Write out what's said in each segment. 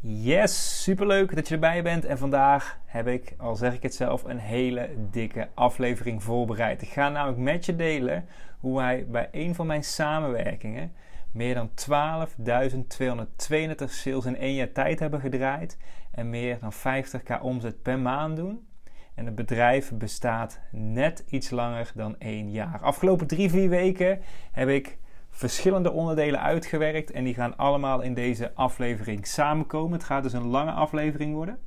Yes, superleuk dat je erbij bent en vandaag heb ik, al zeg ik het zelf, een hele dikke aflevering voorbereid. Ik ga namelijk met je delen hoe wij bij een van mijn samenwerkingen meer dan 12.232 sales in 1 jaar tijd hebben gedraaid en meer dan 50.000 omzet per maand doen. En het bedrijf bestaat net iets langer dan 1 jaar. Afgelopen 3-4 weken heb ik verschillende onderdelen uitgewerkt en die gaan allemaal in deze aflevering samenkomen. Het gaat dus een lange aflevering worden,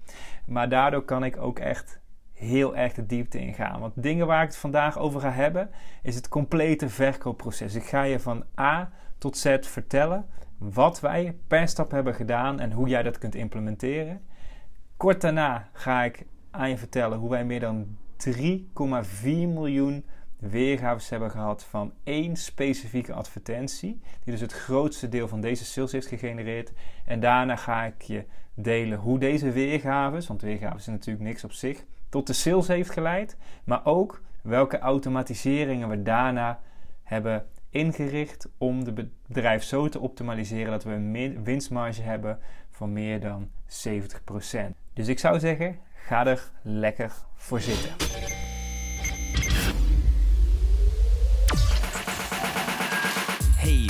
maar daardoor kan ik ook echt heel erg de diepte ingaan. Want dingen waar ik het vandaag over ga hebben is het complete verkoopproces. Ik ga je van A tot Z vertellen wat wij per stap hebben gedaan en hoe jij dat kunt implementeren. Kort daarna ga ik aan je vertellen hoe wij meer dan 3,4 miljoen weergaves hebben gehad van 1 specifieke advertentie, die dus het grootste deel van deze sales heeft gegenereerd. En daarna ga ik je delen hoe deze weergaves, want weergaves is natuurlijk niks op zich, tot de sales heeft geleid, maar ook welke automatiseringen we daarna hebben ingericht om het bedrijf zo te optimaliseren dat we een winstmarge hebben van meer dan 70%. Dus ik zou zeggen, ga er lekker voor zitten. Hey,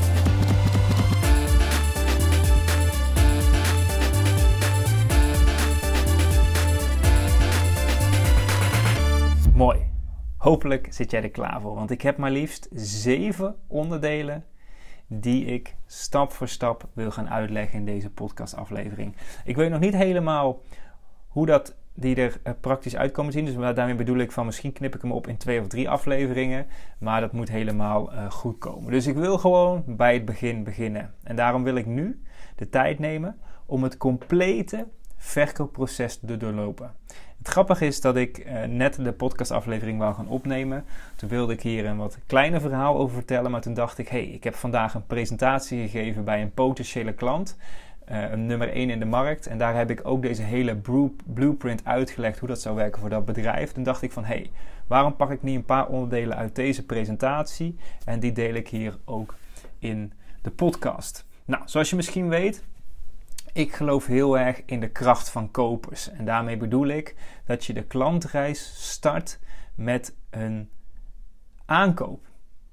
Mooi. Hopelijk zit jij er klaar voor, want ik heb maar liefst 7 onderdelen die ik stap voor stap wil gaan uitleggen in deze podcastaflevering. Ik weet nog niet helemaal hoe dat die er praktisch uit komen zien, dus daarmee bedoel ik van misschien knip ik hem op in 2 of 3 afleveringen, maar dat moet helemaal goed komen. Dus ik wil gewoon bij het begin beginnen en daarom wil ik nu de tijd nemen om het complete verkoopproces te doorlopen. Het grappige is dat ik net de podcastaflevering wou gaan opnemen. Toen wilde ik hier een wat kleiner verhaal over vertellen, maar toen dacht ik, hey, ik heb vandaag een presentatie gegeven bij een potentiële klant, nummer 1 in de markt. En daar heb ik ook deze hele blueprint uitgelegd hoe dat zou werken voor dat bedrijf. Toen dacht ik van, hey, waarom pak ik niet een paar onderdelen uit deze presentatie en die deel ik hier ook in de podcast. Nou, zoals je misschien weet, ik geloof heel erg in de kracht van kopers. En daarmee bedoel ik dat je de klantreis start met een aankoop.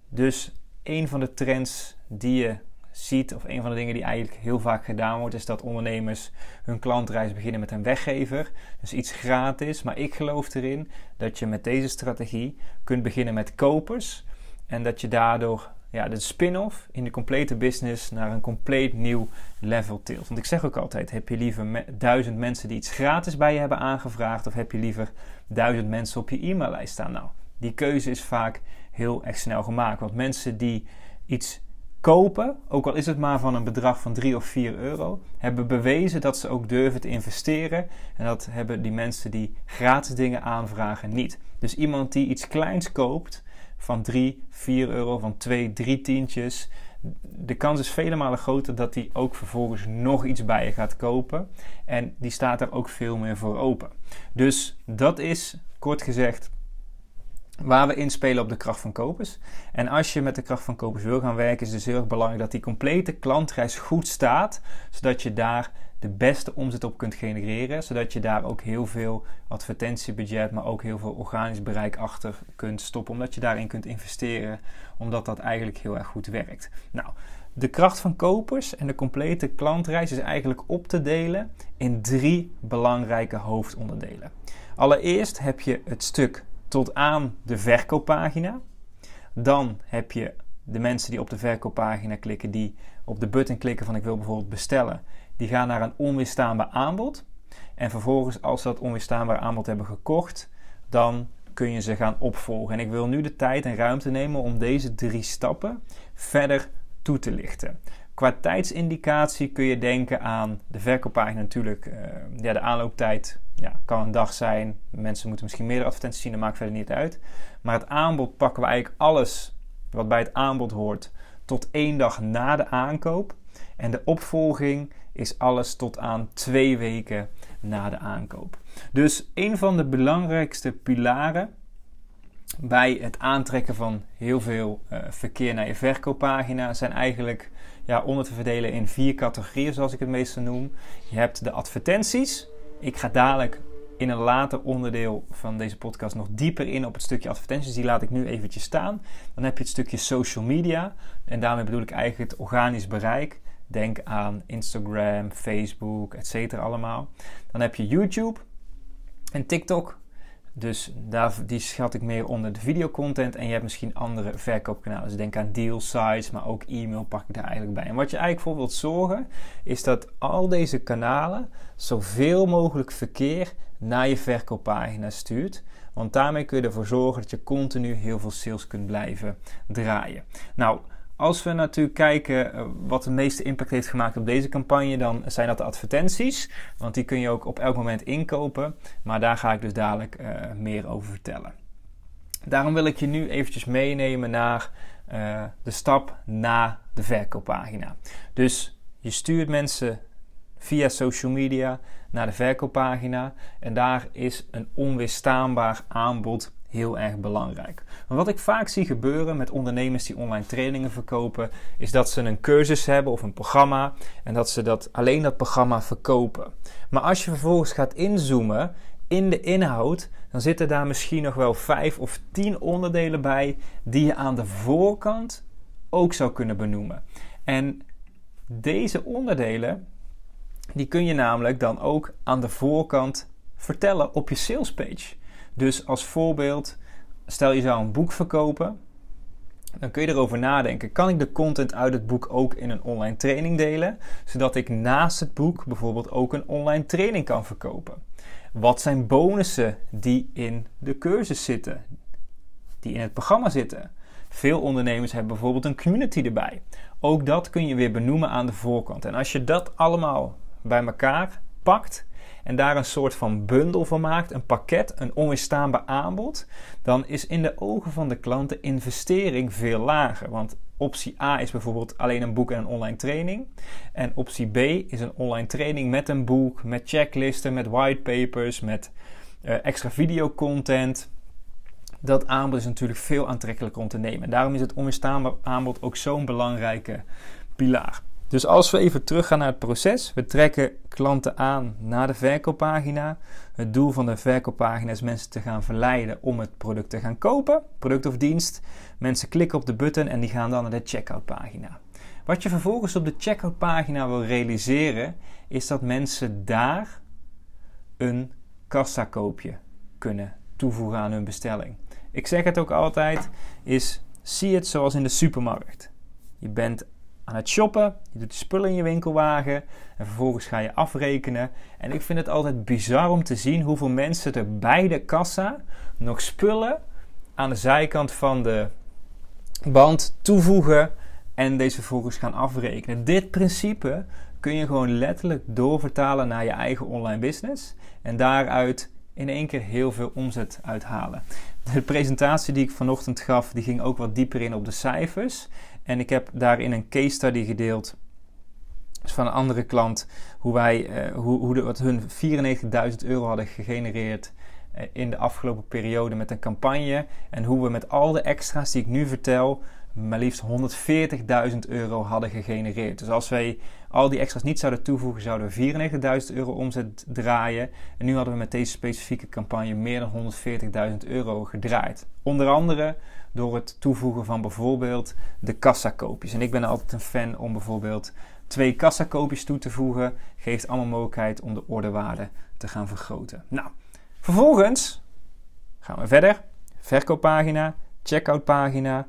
Dus een van de trends die je ziet, of een van de dingen die eigenlijk heel vaak gedaan wordt, is dat ondernemers hun klantreis beginnen met een weggever. Dus iets gratis. Maar ik geloof erin dat je met deze strategie kunt beginnen met kopers. En dat je daardoor de spin-off in de complete business naar een compleet nieuw level tilt. Want ik zeg ook altijd, heb je liever 1000 mensen die iets gratis bij je hebben aangevraagd, of heb je liever 1000 mensen op je e-maillijst staan? Nou, die keuze is vaak heel erg snel gemaakt. Want mensen die iets kopen, ook al is het maar van een bedrag van 3 of 4 euro, hebben bewezen dat ze ook durven te investeren. En dat hebben die mensen die gratis dingen aanvragen niet. Dus iemand die iets kleins koopt, van 3, 4 euro, van 2, 3 tientjes. De kans is vele malen groter dat hij ook vervolgens nog iets bij je gaat kopen. En die staat er ook veel meer voor open. Dus dat is, kort gezegd, waar we inspelen op de kracht van kopers. En als je met de kracht van kopers wil gaan werken, is het dus heel erg belangrijk dat die complete klantreis goed staat. Zodat je daar de beste omzet op kunt genereren. Zodat je daar ook heel veel advertentiebudget, maar ook heel veel organisch bereik achter kunt stoppen. Omdat je daarin kunt investeren. Omdat dat eigenlijk heel erg goed werkt. Nou, de kracht van kopers en de complete klantreis is eigenlijk op te delen in 3 belangrijke hoofdonderdelen. Allereerst heb je het stuk tot aan de verkooppagina. Dan heb je de mensen die op de verkooppagina klikken, die op de button klikken van ik wil bijvoorbeeld bestellen. Die gaan naar een onweerstaanbaar aanbod. En vervolgens, als ze dat onweerstaanbaar aanbod hebben gekocht, dan kun je ze gaan opvolgen. En ik wil nu de tijd en ruimte nemen om deze 3 stappen verder toe te lichten. Qua tijdsindicatie kun je denken aan de verkooppagina natuurlijk. De aanlooptijd kan een dag zijn. Mensen moeten misschien meerdere advertenties zien, dat maakt verder niet uit. Maar het aanbod pakken we eigenlijk alles wat bij het aanbod hoort, tot 1 dag na de aankoop. En de opvolging is alles tot aan 2 weken na de aankoop. Dus een van de belangrijkste pilaren bij het aantrekken van heel veel verkeer naar je verkooppagina zijn eigenlijk onder te verdelen in 4 categorieën, zoals ik het meestal noem. Je hebt de advertenties. Ik ga dadelijk in een later onderdeel van deze podcast nog dieper in op het stukje advertenties. Die laat ik nu eventjes staan. Dan heb je het stukje social media. En daarmee bedoel ik eigenlijk het organisch bereik. Denk aan Instagram, Facebook, etc. allemaal. Dan heb je YouTube en TikTok. Dus die schat ik meer onder de videocontent. En je hebt misschien andere verkoopkanalen. Dus denk aan deal sites, maar ook e-mail pak ik daar eigenlijk bij. En wat je eigenlijk voor wilt zorgen, is dat al deze kanalen zoveel mogelijk verkeer naar je verkooppagina stuurt. Want daarmee kun je ervoor zorgen dat je continu heel veel sales kunt blijven draaien. Nou, als we natuurlijk kijken wat de meeste impact heeft gemaakt op deze campagne, dan zijn dat de advertenties. Want die kun je ook op elk moment inkopen. Maar daar ga ik dus dadelijk meer over vertellen. Daarom wil ik je nu eventjes meenemen naar de stap na de verkooppagina. Dus je stuurt mensen via social media naar de verkooppagina. En daar is een onweerstaanbaar aanbod heel erg belangrijk. Want wat ik vaak zie gebeuren met ondernemers die online trainingen verkopen, is dat ze een cursus hebben of een programma en dat ze alleen dat programma verkopen. Maar als je vervolgens gaat inzoomen in de inhoud, dan zitten daar misschien nog wel 5 of 10 onderdelen bij die je aan de voorkant ook zou kunnen benoemen. En deze onderdelen, die kun je namelijk dan ook aan de voorkant vertellen op je salespage. Dus als voorbeeld, stel je zou een boek verkopen, dan kun je erover nadenken. Kan ik de content uit het boek ook in een online training delen? Zodat ik naast het boek bijvoorbeeld ook een online training kan verkopen. Wat zijn bonussen die in de cursus zitten? Die in het programma zitten? Veel ondernemers hebben bijvoorbeeld een community erbij. Ook dat kun je weer benoemen aan de voorkant. En als je dat allemaal bij elkaar pakt en daar een soort van bundel van maakt, een pakket, een onweerstaanbaar aanbod, dan is in de ogen van de klant de investering veel lager. Want optie A is bijvoorbeeld alleen een boek en een online training. En optie B is een online training met een boek, met checklisten, met whitepapers, met extra videocontent. Dat aanbod is natuurlijk veel aantrekkelijker om te nemen. En daarom is het onweerstaanbaar aanbod ook zo'n belangrijke pilaar. Dus als we even teruggaan naar het proces, we trekken klanten aan naar de verkooppagina. Het doel van de verkooppagina is mensen te gaan verleiden om het product te gaan kopen, product of dienst. Mensen klikken op de button en die gaan dan naar de checkoutpagina. Wat je vervolgens op de checkoutpagina wil realiseren, is dat mensen daar een kassakoopje kunnen toevoegen aan hun bestelling. Ik zeg het ook altijd, zie het zoals in de supermarkt. Je bent aan het shoppen, je doet de spullen in je winkelwagen en vervolgens ga je afrekenen. En ik vind het altijd bizar om te zien hoeveel mensen er bij de kassa nog spullen aan de zijkant van de band toevoegen en deze vervolgens gaan afrekenen. Dit principe kun je gewoon letterlijk doorvertalen naar je eigen online business en daaruit in 1 keer heel veel omzet uithalen. De presentatie die ik vanochtend gaf, die ging ook wat dieper in op de cijfers. En ik heb daarin een case study gedeeld van een andere klant, wat hun €94.000 hadden gegenereerd in de afgelopen periode met een campagne. En hoe we met al de extra's die ik nu vertel, maar liefst €140.000 hadden gegenereerd. Dus als wij al die extra's niet zouden toevoegen, zouden we €94.000 omzet draaien. En nu hadden we met deze specifieke campagne meer dan €140.000 gedraaid. Onder andere door het toevoegen van bijvoorbeeld de kassakoopjes. En ik ben altijd een fan om bijvoorbeeld 2 kassakoopjes toe te voegen. Geeft allemaal mogelijkheid om de orderwaarde te gaan vergroten. Nou, vervolgens gaan we verder. Verkooppagina, checkoutpagina.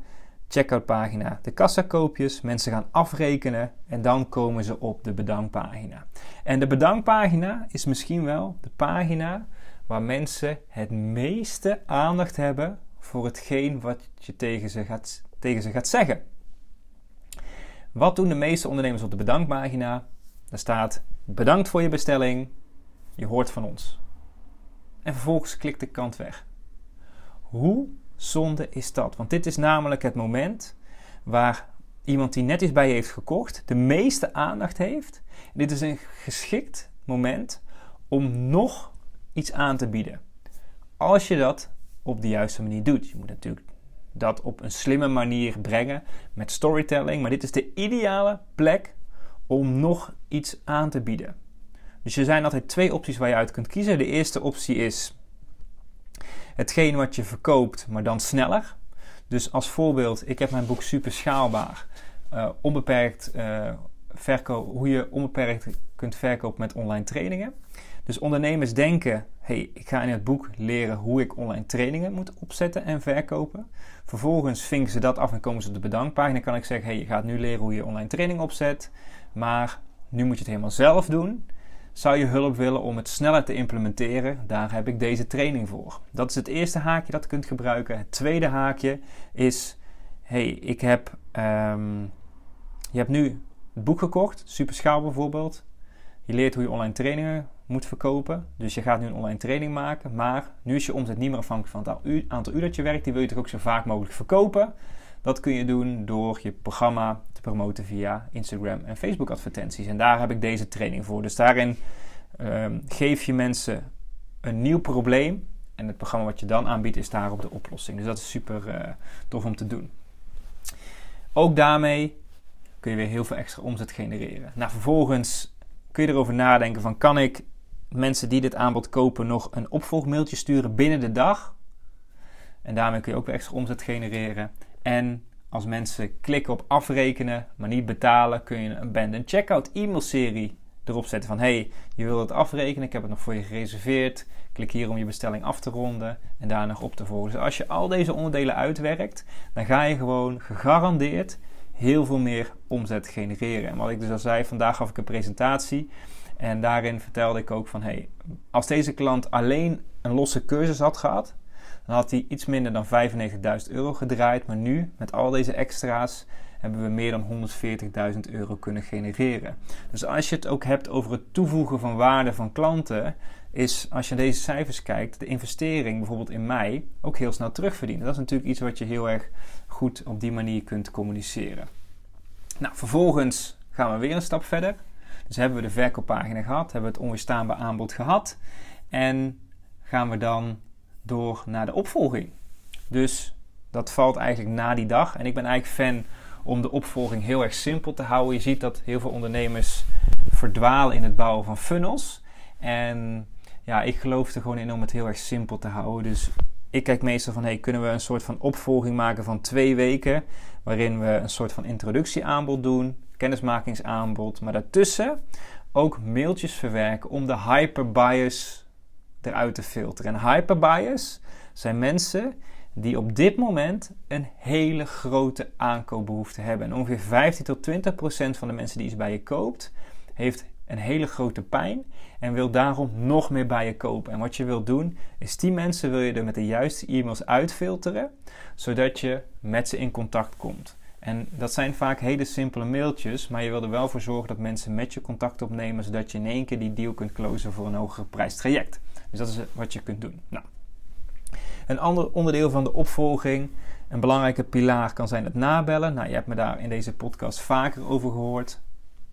Checkoutpagina, de kassakoopjes, mensen gaan afrekenen en dan komen ze op de bedankpagina. En de bedankpagina is misschien wel de pagina waar mensen het meeste aandacht hebben voor hetgeen wat je tegen ze gaat zeggen. Wat doen de meeste ondernemers op de bedankpagina? Daar staat: bedankt voor je bestelling, je hoort van ons. En vervolgens klikt de klant weg. Hoe zonde is dat? Want dit is namelijk het moment waar iemand die net iets bij je heeft gekocht de meeste aandacht heeft. En dit is een geschikt moment om nog iets aan te bieden. Als je dat op de juiste manier doet. Je moet natuurlijk dat op een slimme manier brengen met storytelling. Maar dit is de ideale plek om nog iets aan te bieden. Dus er zijn altijd twee opties waar je uit kunt kiezen. De eerste optie is hetgeen wat je verkoopt, maar dan sneller. Dus als voorbeeld, ik heb mijn boek Superschaalbaar. Hoe je onbeperkt kunt verkopen met online trainingen. Dus ondernemers denken, ik ga in het boek leren hoe ik online trainingen moet opzetten en verkopen. Vervolgens vinken ze dat af en komen ze op de bedankpagina. Kan ik zeggen, je gaat nu leren hoe je online training opzet. Maar nu moet je het helemaal zelf doen. Zou je hulp willen om het sneller te implementeren? Daar heb ik deze training voor. Dat is het eerste haakje dat je kunt gebruiken. Het tweede haakje is, je hebt nu het boek gekocht, Superschaal bijvoorbeeld. Je leert hoe je online trainingen moet verkopen. Dus je gaat nu een online training maken. Maar nu is je omzet niet meer afhankelijk van het aantal uur dat je werkt. Die wil je toch ook zo vaak mogelijk verkopen. Dat kun je doen door je programma te promoten via Instagram en Facebook advertenties. En daar heb ik deze training voor. Dus daarin geef je mensen een nieuw probleem. En het programma wat je dan aanbiedt is daarop de oplossing. Dus dat is super tof om te doen. Ook daarmee kun je weer heel veel extra omzet genereren. Nou, vervolgens kun je erover nadenken van, kan ik mensen die dit aanbod kopen nog een opvolgmailtje sturen binnen de dag? En daarmee kun je ook weer extra omzet genereren. En als mensen klikken op afrekenen, maar niet betalen, kun je een abandoned checkout e-mailserie erop zetten van, je wil het afrekenen, ik heb het nog voor je gereserveerd. Klik hier om je bestelling af te ronden en daar nog op te volgen. Dus als je al deze onderdelen uitwerkt, dan ga je gewoon gegarandeerd heel veel meer omzet genereren. En wat ik dus al zei, vandaag gaf ik een presentatie en daarin vertelde ik ook van, als deze klant alleen een losse cursus had gehad, dan had hij iets minder dan €95.000 gedraaid. Maar nu, met al deze extra's, hebben we meer dan €140.000 kunnen genereren. Dus als je het ook hebt over het toevoegen van waarde van klanten, is, als je naar deze cijfers kijkt, de investering bijvoorbeeld in mij ook heel snel terugverdienen. Dat is natuurlijk iets wat je heel erg goed op die manier kunt communiceren. Nou, vervolgens gaan we weer een stap verder. Dus hebben we de verkooppagina gehad, hebben we het onweerstaanbaar aanbod gehad. En gaan we dan door naar de opvolging. Dus dat valt eigenlijk na die dag. En ik ben eigenlijk fan om de opvolging heel erg simpel te houden. Je ziet dat heel veel ondernemers verdwalen in het bouwen van funnels. En ja, ik geloof er gewoon in om het heel erg simpel te houden. Dus ik kijk meestal van, kunnen we een soort van opvolging maken van 2 weken... waarin we een soort van introductieaanbod doen, kennismakingsaanbod, maar daartussen ook mailtjes verwerken om de hyperbias eruit te filteren. En hyperbias zijn mensen die op dit moment een hele grote aankoopbehoefte hebben. En ongeveer 15-20% van de mensen die iets bij je koopt, heeft een hele grote pijn en wil daarom nog meer bij je kopen. En wat je wilt doen, is die mensen wil je er met de juiste e-mails uitfilteren, zodat je met ze in contact komt. En dat zijn vaak hele simpele mailtjes, maar je wil er wel voor zorgen dat mensen met je contact opnemen, zodat je in één keer die deal kunt closen voor een hogere prijstraject. Dus dat is wat je kunt doen. Nou, een ander onderdeel van de opvolging, een belangrijke pilaar, kan zijn het nabellen. Nou, je hebt me daar in deze podcast vaker over gehoord.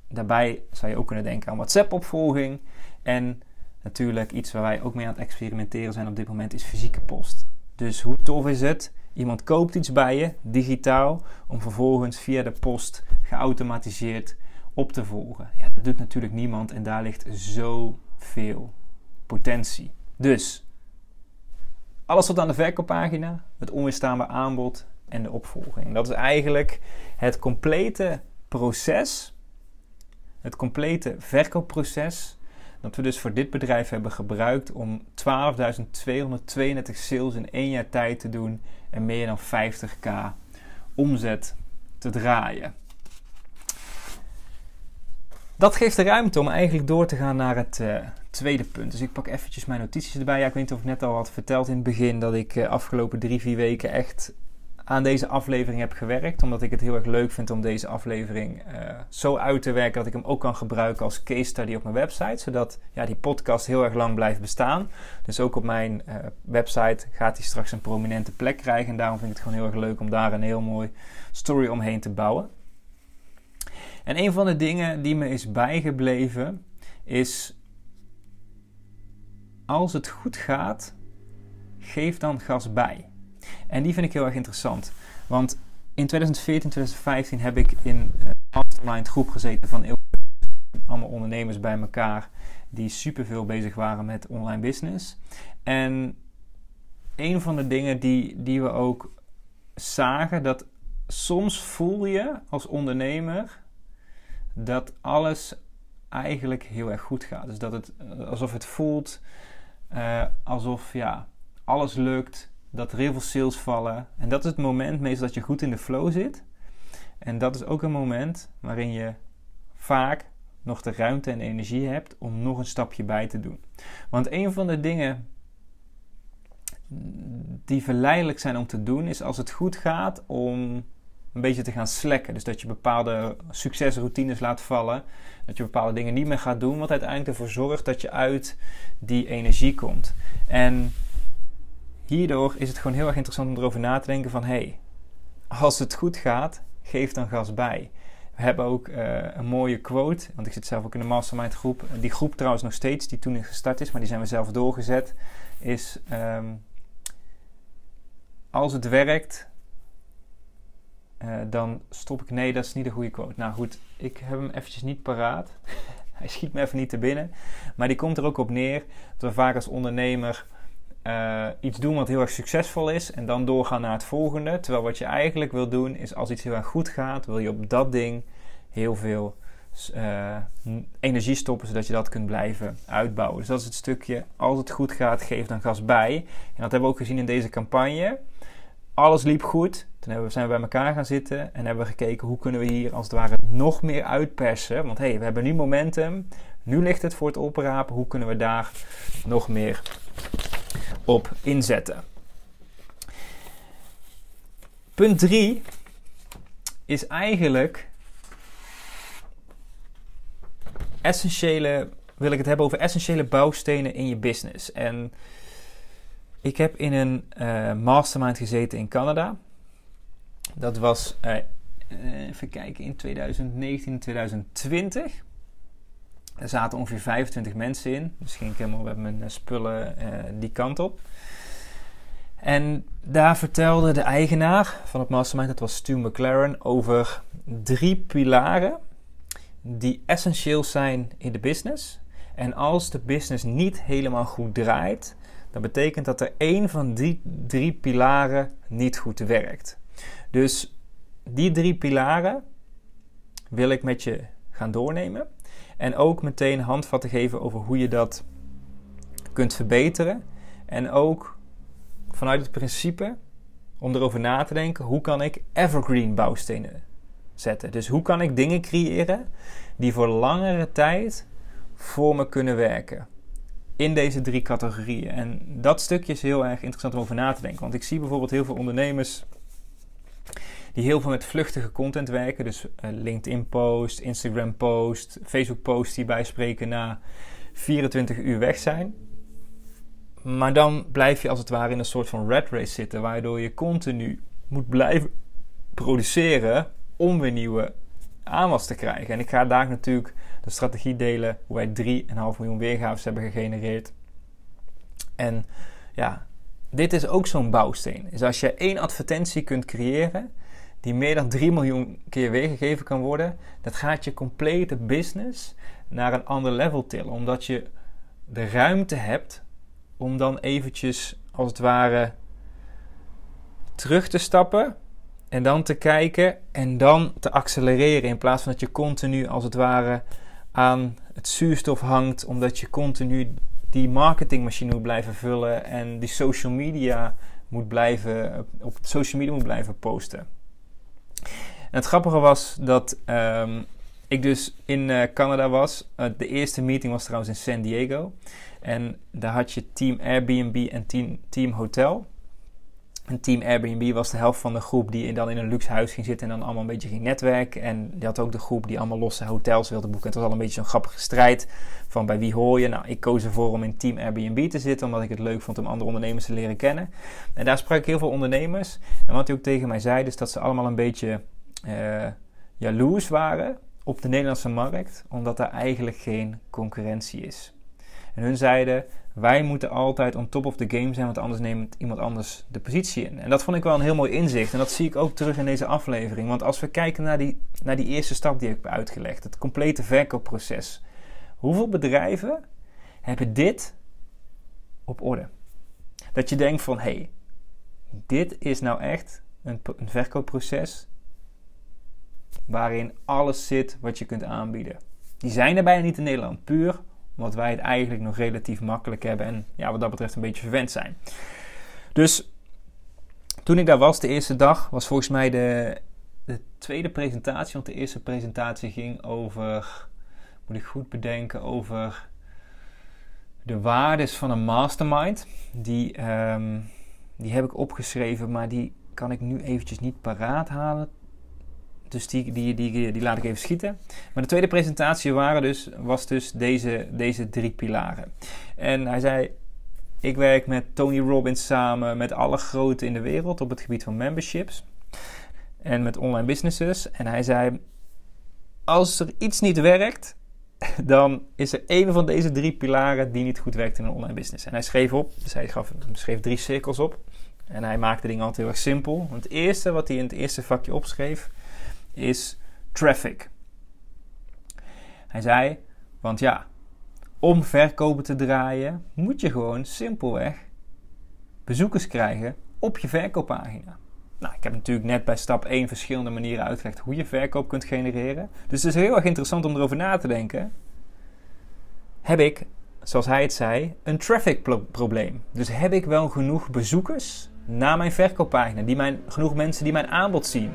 Daarbij zou je ook kunnen denken aan WhatsApp-opvolging. En natuurlijk iets waar wij ook mee aan het experimenteren zijn op dit moment is fysieke post. Dus hoe tof is het? Iemand koopt iets bij je, digitaal, om vervolgens via de post geautomatiseerd op te volgen. Ja, dat doet natuurlijk niemand en daar ligt zoveel potentie. Dus, alles tot aan de verkooppagina, het onweerstaanbaar aanbod en de opvolging. Dat is eigenlijk het complete proces, het complete verkoopproces, dat we dus voor dit bedrijf hebben gebruikt om 12.232 sales in 1 jaar tijd te doen en meer dan 50.000 omzet te draaien. Dat geeft de ruimte om eigenlijk door te gaan naar het tweede punt. Dus ik pak eventjes mijn notities erbij. Ja, ik weet niet of ik net al had verteld in het begin dat ik afgelopen 3-4 weken echt aan deze aflevering heb gewerkt. Omdat ik het heel erg leuk vind om deze aflevering zo uit te werken dat ik hem ook kan gebruiken als case study op mijn website. Zodat die podcast heel erg lang blijft bestaan. Dus ook op mijn website gaat hij straks een prominente plek krijgen. En daarom vind ik het gewoon heel erg leuk om daar een heel mooi story omheen te bouwen. En een van de dingen die me is bijgebleven is: als het goed gaat, geef dan gas bij. En die vind ik heel erg interessant. Want in 2014, 2015 heb ik in een mastermind groep gezeten van Eelke. Allemaal ondernemers bij elkaar die superveel bezig waren met online business. En een van de dingen die we ook zagen, dat soms voel je als ondernemer dat alles eigenlijk heel erg goed gaat. Dus dat het alsof het voelt, alsof alles lukt, dat er heel veel sales vallen. En dat is het moment meestal dat je goed in de flow zit. En dat is ook een moment waarin je vaak nog de ruimte en energie hebt om nog een stapje bij te doen. Want een van de dingen die verleidelijk zijn om te doen is, als het goed gaat, om een beetje te gaan slacken. Dus dat je bepaalde succesroutines laat vallen. Dat je bepaalde dingen niet meer gaat doen. Wat uiteindelijk ervoor zorgt dat je uit die energie komt. En hierdoor is het gewoon heel erg interessant om erover na te denken van: hey, als het goed gaat, geef dan gas bij. We hebben ook een mooie quote, want ik zit zelf ook in de mastermind groep. Die groep trouwens nog steeds, die toen gestart is, maar die zijn we zelf doorgezet. Is: als het werkt, dan stop ik. Nee, dat is niet de goede quote. Nou goed, ik heb hem eventjes niet paraat. Hij schiet me even niet te binnen. Maar die komt er ook op neer dat we vaak als ondernemer iets doen wat heel erg succesvol is en dan doorgaan naar het volgende. Terwijl wat je eigenlijk wil doen is, als iets heel erg goed gaat, wil je op dat ding heel veel energie stoppen, zodat je dat kunt blijven uitbouwen. Dus dat is het stukje: als het goed gaat, geef dan gas bij. En dat hebben we ook gezien in deze campagne. Alles liep goed. Toen zijn we bij elkaar gaan zitten en hebben we gekeken: hoe kunnen we hier als het ware nog meer uitpersen? Want we hebben nu momentum. Nu ligt het voor het oprapen. Hoe kunnen we daar nog meer op inzetten? Punt 3 is eigenlijk essentiële. Wil ik het hebben over essentiële bouwstenen in je business. En ik heb in een mastermind gezeten in Canada. Dat was, even kijken, in 2019, 2020. Er zaten ongeveer 25 mensen in. Dus ging ik helemaal met mijn spullen die kant op. En daar vertelde de eigenaar van het mastermind, dat was Stu McLaren, over 3 pilaren die essentieel zijn in de business. En als de business niet helemaal goed draait, dan betekent dat er één van die 3 pilaren niet goed werkt. Dus die 3 pilaren wil ik met je gaan doornemen. En ook meteen handvatten geven over hoe je dat kunt verbeteren. En ook vanuit het principe om erover na te denken: hoe kan ik evergreen bouwstenen zetten? Dus hoe kan ik dingen creëren die voor langere tijd voor me kunnen werken? In deze 3 categorieën. En dat stukje is heel erg interessant om over na te denken. Want ik zie bijvoorbeeld heel veel ondernemers die heel veel met vluchtige content werken. Dus LinkedIn post, Instagram post, Facebook post die bijspreken na 24 uur weg zijn. Maar dan blijf je als het ware in een soort van rat race zitten, waardoor je continu moet blijven produceren om weer nieuwe aanwas te krijgen. En ik ga daar natuurlijk de strategie delen hoe wij 3,5 miljoen weergaves hebben gegenereerd. En dit is ook zo'n bouwsteen. Dus als je 1 advertentie kunt creëren die meer dan 3 miljoen keer weergegeven kan worden, dat gaat je complete business naar een ander level tillen. Omdat je de ruimte hebt om dan eventjes als het ware terug te stappen en dan te kijken en dan te accelereren. In plaats van dat je continu als het ware aan het zuurstof hangt, omdat je continu die marketingmachine moet blijven vullen en die social media moet blijven, op social media moet blijven posten. En het grappige was dat ik dus in Canada was. De eerste meeting was trouwens in San Diego. En daar had je team Airbnb en team hotel. En team Airbnb was de helft van de groep die dan in een luxe huis ging zitten en dan allemaal een beetje ging netwerken. En die had ook de groep die allemaal losse hotels wilde boeken. En het was al een beetje zo'n grappige strijd van bij wie hoor je. Nou, ik koos ervoor om in team Airbnb te zitten omdat ik het leuk vond om andere ondernemers te leren kennen. En daar sprak ik heel veel ondernemers. En wat die ook tegen mij zeiden is dat ze allemaal een beetje jaloers waren op de Nederlandse markt. Omdat daar eigenlijk geen concurrentie is. En hun zeiden: wij moeten altijd on top of the game zijn, want anders neemt iemand anders de positie in. En dat vond ik wel een heel mooi inzicht. En dat zie ik ook terug in deze aflevering. Want als we kijken naar die eerste stap die ik heb uitgelegd. Het complete verkoopproces. Hoeveel bedrijven hebben dit op orde? Dat je denkt van, hey, dit is nou echt een verkoopproces waarin alles zit wat je kunt aanbieden. Die zijn er bijna niet in Nederland, puur omdat wij het eigenlijk nog relatief makkelijk hebben en ja, wat dat betreft een beetje verwend zijn. Dus toen ik daar was, de eerste dag, was volgens mij de tweede presentatie. Want de eerste presentatie ging over, moet ik goed bedenken, over de waardes van een mastermind. Die heb ik opgeschreven, maar die kan ik nu eventjes niet paraat halen. Dus die laat ik even schieten. Maar de tweede presentatie was dus deze drie pilaren. En hij zei: ik werk met Tony Robbins samen met alle groten in de wereld op het gebied van memberships. En met online businesses. En hij zei: als er iets niet werkt, dan is er een van deze drie pilaren die niet goed werkt in een online business. En hij schreef op. Dus hij schreef drie cirkels op. En hij maakte dingen altijd heel erg simpel. Want het eerste wat hij in het eerste vakje opschreef is traffic. Hij zei, want ja, om verkopen te draaien moet je gewoon simpelweg bezoekers krijgen op je verkooppagina. Nou, ik heb natuurlijk net bij stap 1 verschillende manieren uitgelegd hoe je verkoop kunt genereren. Dus het is heel erg interessant om erover na te denken. Heb ik, zoals hij het zei, een traffic probleem? Dus heb ik wel genoeg bezoekers naar mijn verkooppagina? Genoeg mensen die mijn aanbod zien?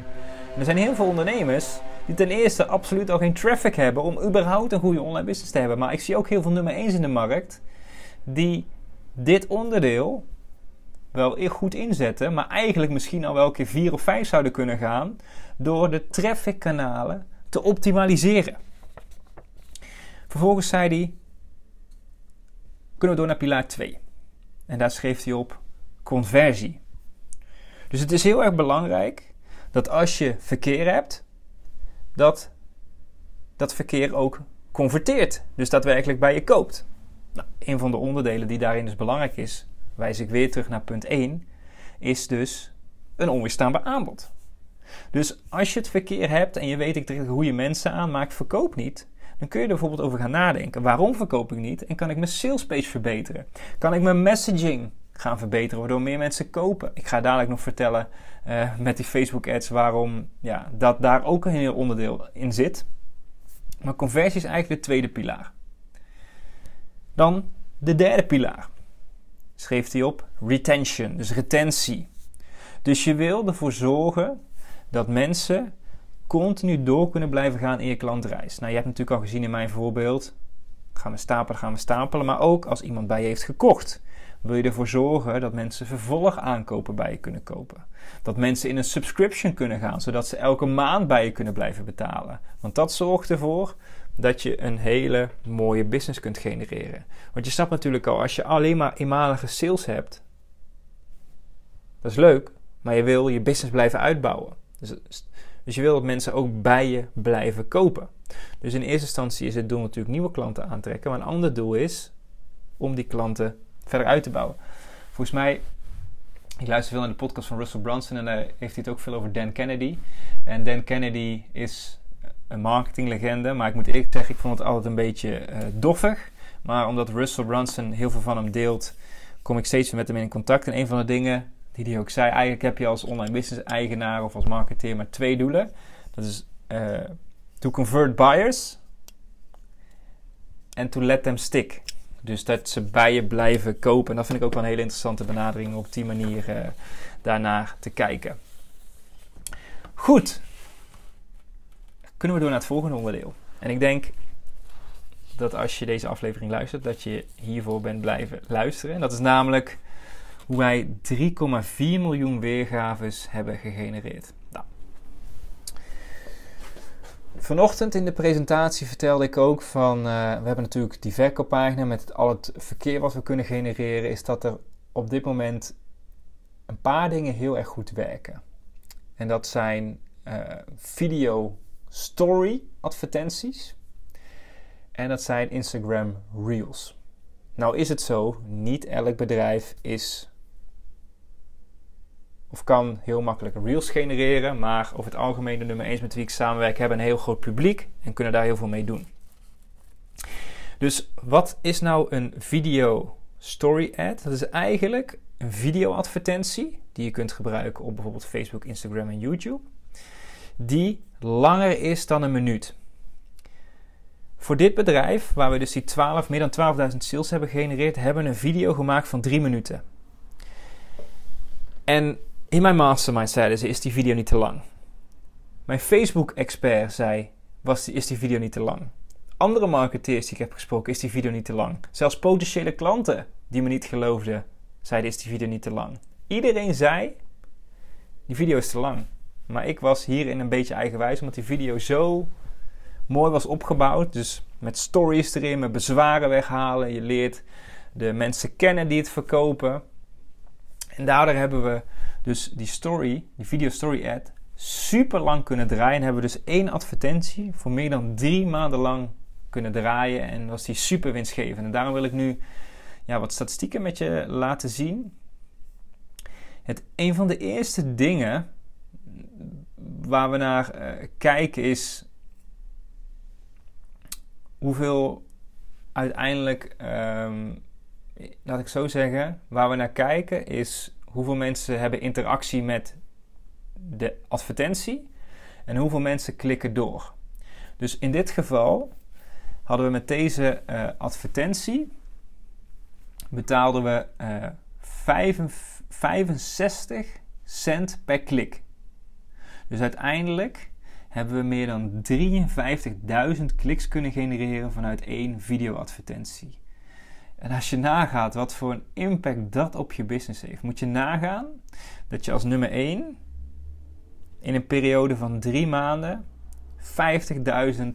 En er zijn heel veel ondernemers die ten eerste absoluut al geen traffic hebben om überhaupt een goede online business te hebben. Maar ik zie ook heel veel nummer 1's in de markt die dit onderdeel wel goed inzetten. Maar eigenlijk misschien al wel een keer 4 of 5 zouden kunnen gaan door de traffic kanalen te optimaliseren. Vervolgens zei hij, kunnen we door naar pilaar 2. En daar schreef hij op conversie. Dus het is heel erg belangrijk dat als je verkeer hebt, dat dat verkeer ook converteert. Dus daadwerkelijk bij je koopt. Nou, een van de onderdelen die daarin dus belangrijk is, wijs ik weer terug naar punt 1, is dus een onweerstaanbaar aanbod. Dus als je het verkeer hebt en je weet ik trek goede mensen aan, maar ik verkoop niet, dan kun je er bijvoorbeeld over gaan nadenken. Waarom verkoop ik niet? En kan ik mijn sales page verbeteren? Kan ik mijn messaging gaan verbeteren, waardoor meer mensen kopen? Ik ga dadelijk nog vertellen met die Facebook ads waarom dat daar ook een heel onderdeel in zit. Maar conversie is eigenlijk de tweede pilaar. Dan de derde pilaar. Schreef hij op retention, dus retentie. Dus je wil ervoor zorgen dat mensen continu door kunnen blijven gaan in je klantreis. Nou, je hebt natuurlijk al gezien in mijn voorbeeld, gaan we stapelen. Maar ook als iemand bij je heeft gekocht, wil je ervoor zorgen dat mensen vervolg aankopen bij je kunnen kopen. Dat mensen in een subscription kunnen gaan, zodat ze elke maand bij je kunnen blijven betalen. Want dat zorgt ervoor dat je een hele mooie business kunt genereren. Want je snapt natuurlijk al, als je alleen maar eenmalige sales hebt, dat is leuk, maar je wil je business blijven uitbouwen. Dus je wil dat mensen ook bij je blijven kopen. Dus in eerste instantie is het doel natuurlijk nieuwe klanten aantrekken. Maar een ander doel is om die klanten verder uit te bouwen. Volgens mij, ik luister veel naar de podcast van Russell Brunson en daar heeft hij het ook veel over Dan Kennedy. En Dan Kennedy is een marketinglegende, maar ik moet eerlijk zeggen, ik vond het altijd een beetje doffig. Maar omdat Russell Brunson heel veel van hem deelt, kom ik steeds weer met hem in contact. En een van de dingen die hij ook zei, eigenlijk heb je als online business eigenaar of als marketeer maar 2 doelen. Dat is to convert buyers en to let them stick. Dus dat ze bij je blijven kopen. En dat vind ik ook wel een hele interessante benadering om op die manier daarnaar te kijken. Goed. Kunnen we door naar het volgende onderdeel. En ik denk dat als je deze aflevering luistert, dat je hiervoor bent blijven luisteren. En dat is namelijk, hoe wij 3,4 miljoen weergaves hebben gegenereerd. Nou. Vanochtend in de presentatie vertelde ik ook van, we hebben natuurlijk die verkooppagina met al het verkeer wat we kunnen genereren, is dat er op dit moment een paar dingen heel erg goed werken. En dat zijn video story advertenties en dat zijn Instagram Reels. Nou is het zo, niet elk bedrijf is of kan heel makkelijk Reels genereren, maar over het algemeen de nummer 1 met wie ik samenwerk hebben een heel groot publiek en kunnen daar heel veel mee doen. Dus wat is nou een video story ad? Dat is eigenlijk een video advertentie die je kunt gebruiken op bijvoorbeeld Facebook, Instagram en YouTube, die langer is dan een minuut. Voor dit bedrijf, waar we dus die meer dan 12.000 sales hebben gegenereerd, hebben we een video gemaakt van 3 minuten. En in mijn mastermind zeiden ze, is die video niet te lang? Mijn Facebook-expert zei, is die video niet te lang? Andere marketeers die ik heb gesproken, is die video niet te lang? Zelfs potentiële klanten die me niet geloofden, zeiden, is die video niet te lang? Iedereen zei, die video is te lang. Maar ik was hierin een beetje eigenwijs, omdat die video zo mooi was opgebouwd. Dus met stories erin, met bezwaren weghalen. Je leert de mensen kennen die het verkopen. En daardoor hebben we dus die video story ad, super lang kunnen draaien. En hebben we dus 1 advertentie voor meer dan 3 maanden lang kunnen draaien. En was die super winstgevend. En daarom wil ik nu wat statistieken met je laten zien. Een van de eerste dingen waar we naar kijken is hoeveel uiteindelijk, laat ik zo zeggen, waar we naar kijken is hoeveel mensen hebben interactie met de advertentie en hoeveel mensen klikken door. Dus in dit geval hadden we met deze advertentie betaalden we 65 cent per klik. Dus uiteindelijk hebben we meer dan 53.000 kliks kunnen genereren vanuit 1 videoadvertentie. En als je nagaat wat voor een impact dat op je business heeft, moet je nagaan dat je als nummer 1 in een periode van 3 maanden 50.000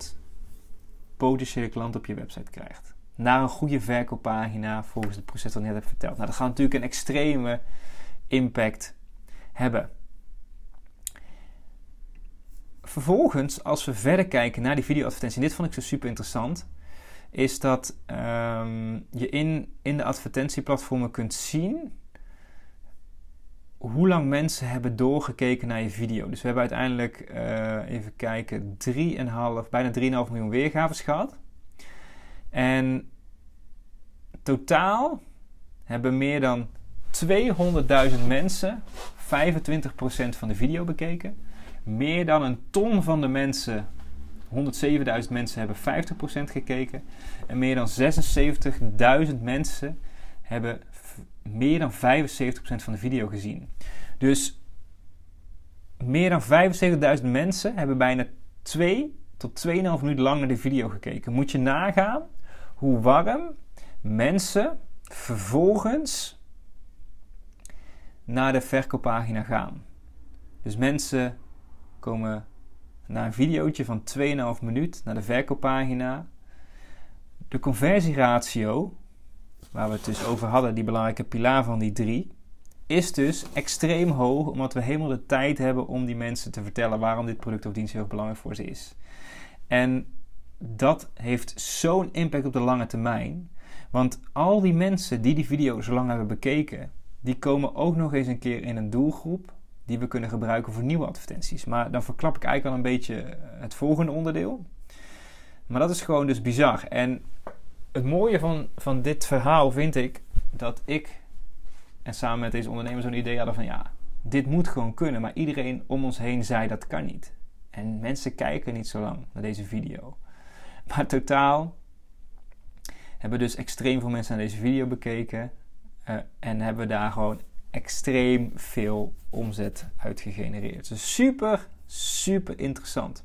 potentiële klanten op je website krijgt. Naar een goede verkooppagina volgens het proces dat ik net heb verteld. Nou, dat gaat natuurlijk een extreme impact hebben. Vervolgens, als we verder kijken naar die videoadvertentie, en dit vond ik zo super interessant, is dat je in de advertentieplatformen kunt zien hoe lang mensen hebben doorgekeken naar je video. Dus we hebben uiteindelijk, even kijken, bijna 3,5 miljoen weergaves gehad. En totaal hebben meer dan 200.000 mensen 25% van de video bekeken. Meer dan een ton van de mensen, 107.000 mensen, hebben 50% gekeken. En meer dan 76.000 mensen hebben meer dan 75% van de video gezien. Dus meer dan 75.000 mensen hebben bijna 2 tot 2,5 minuten lang naar de video gekeken. Moet je nagaan hoe warm mensen vervolgens naar de verkooppagina gaan. Dus mensen komen na een videootje van 2,5 minuut naar de verkooppagina. De conversieratio, waar we het dus over hadden, die belangrijke pilaar van die 3, is dus extreem hoog, omdat we helemaal de tijd hebben om die mensen te vertellen waarom dit product of dienst heel belangrijk voor ze is. En dat heeft zo'n impact op de lange termijn, want al die mensen die video zo lang hebben bekeken, die komen ook nog eens een keer in een doelgroep die we kunnen gebruiken voor nieuwe advertenties. Maar dan verklap ik eigenlijk al een beetje het volgende onderdeel. Maar dat is gewoon dus bizar. En het mooie van dit verhaal vind ik dat ik en samen met deze ondernemer zo'n idee hadden van dit moet gewoon kunnen. Maar iedereen om ons heen zei dat kan niet. En mensen kijken niet zo lang naar deze video. Maar totaal hebben dus extreem veel mensen naar deze video bekeken. En hebben daar gewoon extreem veel omzet uitgegenereerd. Dus super, super interessant.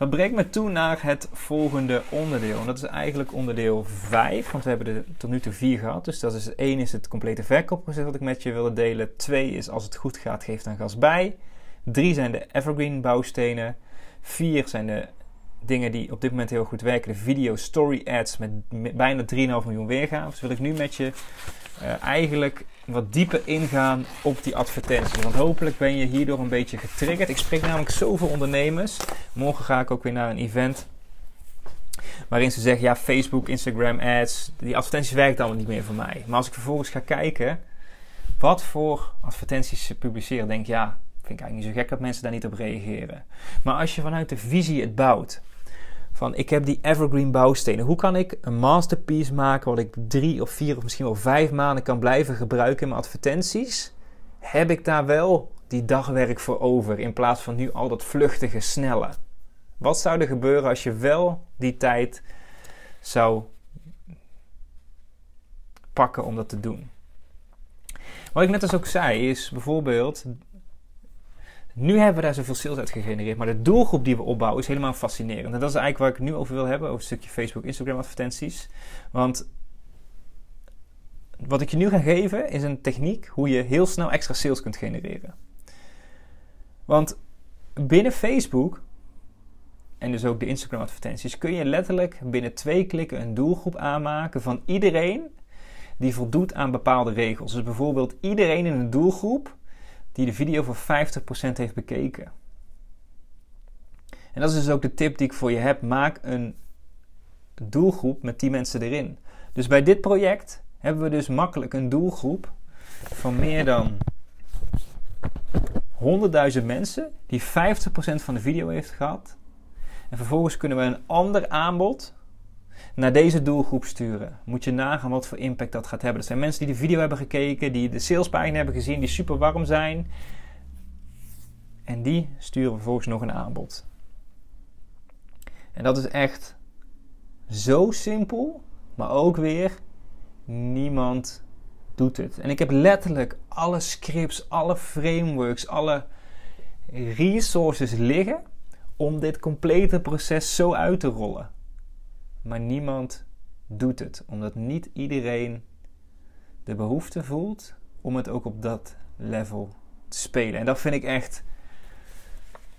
Dat brengt me toe naar het volgende onderdeel. En dat is eigenlijk onderdeel 5, want we hebben er tot nu toe 4 gehad. Dus dat is 1 is het complete verkoopproces wat ik met je wilde delen. 2 is als het goed gaat, geef dan gas bij. 3 zijn de evergreen bouwstenen. 4 zijn de dingen die op dit moment heel goed werken. De video story ads met bijna 3,5 miljoen weergaves. Dus wil ik nu met je eigenlijk wat dieper ingaan op die advertenties. Want hopelijk ben je hierdoor een beetje getriggerd. Ik spreek namelijk zoveel ondernemers. Morgen ga ik ook weer naar een event waarin ze zeggen, ja, Facebook, Instagram ads, die advertenties werken allemaal niet meer voor mij. Maar als ik vervolgens ga kijken wat voor advertenties ze publiceren, denk ik, ja, vind ik eigenlijk niet zo gek dat mensen daar niet op reageren. Maar als je vanuit de visie het bouwt, van ik heb die evergreen bouwstenen. Hoe kan ik een masterpiece maken wat ik 3 of 4 of misschien wel 5 maanden kan blijven gebruiken in mijn advertenties? Heb ik daar wel die dagwerk voor over in plaats van nu al dat vluchtige, snelle? Wat zou er gebeuren als je wel die tijd zou pakken om dat te doen? Wat ik net als ook zei is bijvoorbeeld, nu hebben we daar zoveel sales uit gegenereerd, maar de doelgroep die we opbouwen is helemaal fascinerend. En dat is eigenlijk waar ik het nu over wil hebben, over het stukje Facebook, Instagram advertenties. Want wat ik je nu ga geven is een techniek hoe je heel snel extra sales kunt genereren. Want binnen Facebook, en dus ook de Instagram advertenties, kun je letterlijk binnen 2 klikken een doelgroep aanmaken van iedereen die voldoet aan bepaalde regels. Dus bijvoorbeeld iedereen in een doelgroep die de video voor 50% heeft bekeken. En dat is dus ook de tip die ik voor je heb. Maak een doelgroep met die mensen erin. Dus bij dit project hebben we dus makkelijk een doelgroep van meer dan 100.000 mensen die 50% van de video heeft gehad. En vervolgens kunnen we een ander aanbod naar deze doelgroep sturen. Moet je nagaan wat voor impact dat gaat hebben. Dat zijn mensen die de video hebben gekeken, die de salespagina hebben gezien, die super warm zijn. En die sturen vervolgens nog een aanbod. En dat is echt zo simpel, maar ook weer niemand doet het. En ik heb letterlijk alle scripts, alle frameworks, alle resources liggen om dit complete proces zo uit te rollen. Maar niemand doet het, omdat niet iedereen de behoefte voelt om het ook op dat level te spelen. En dat vind ik echt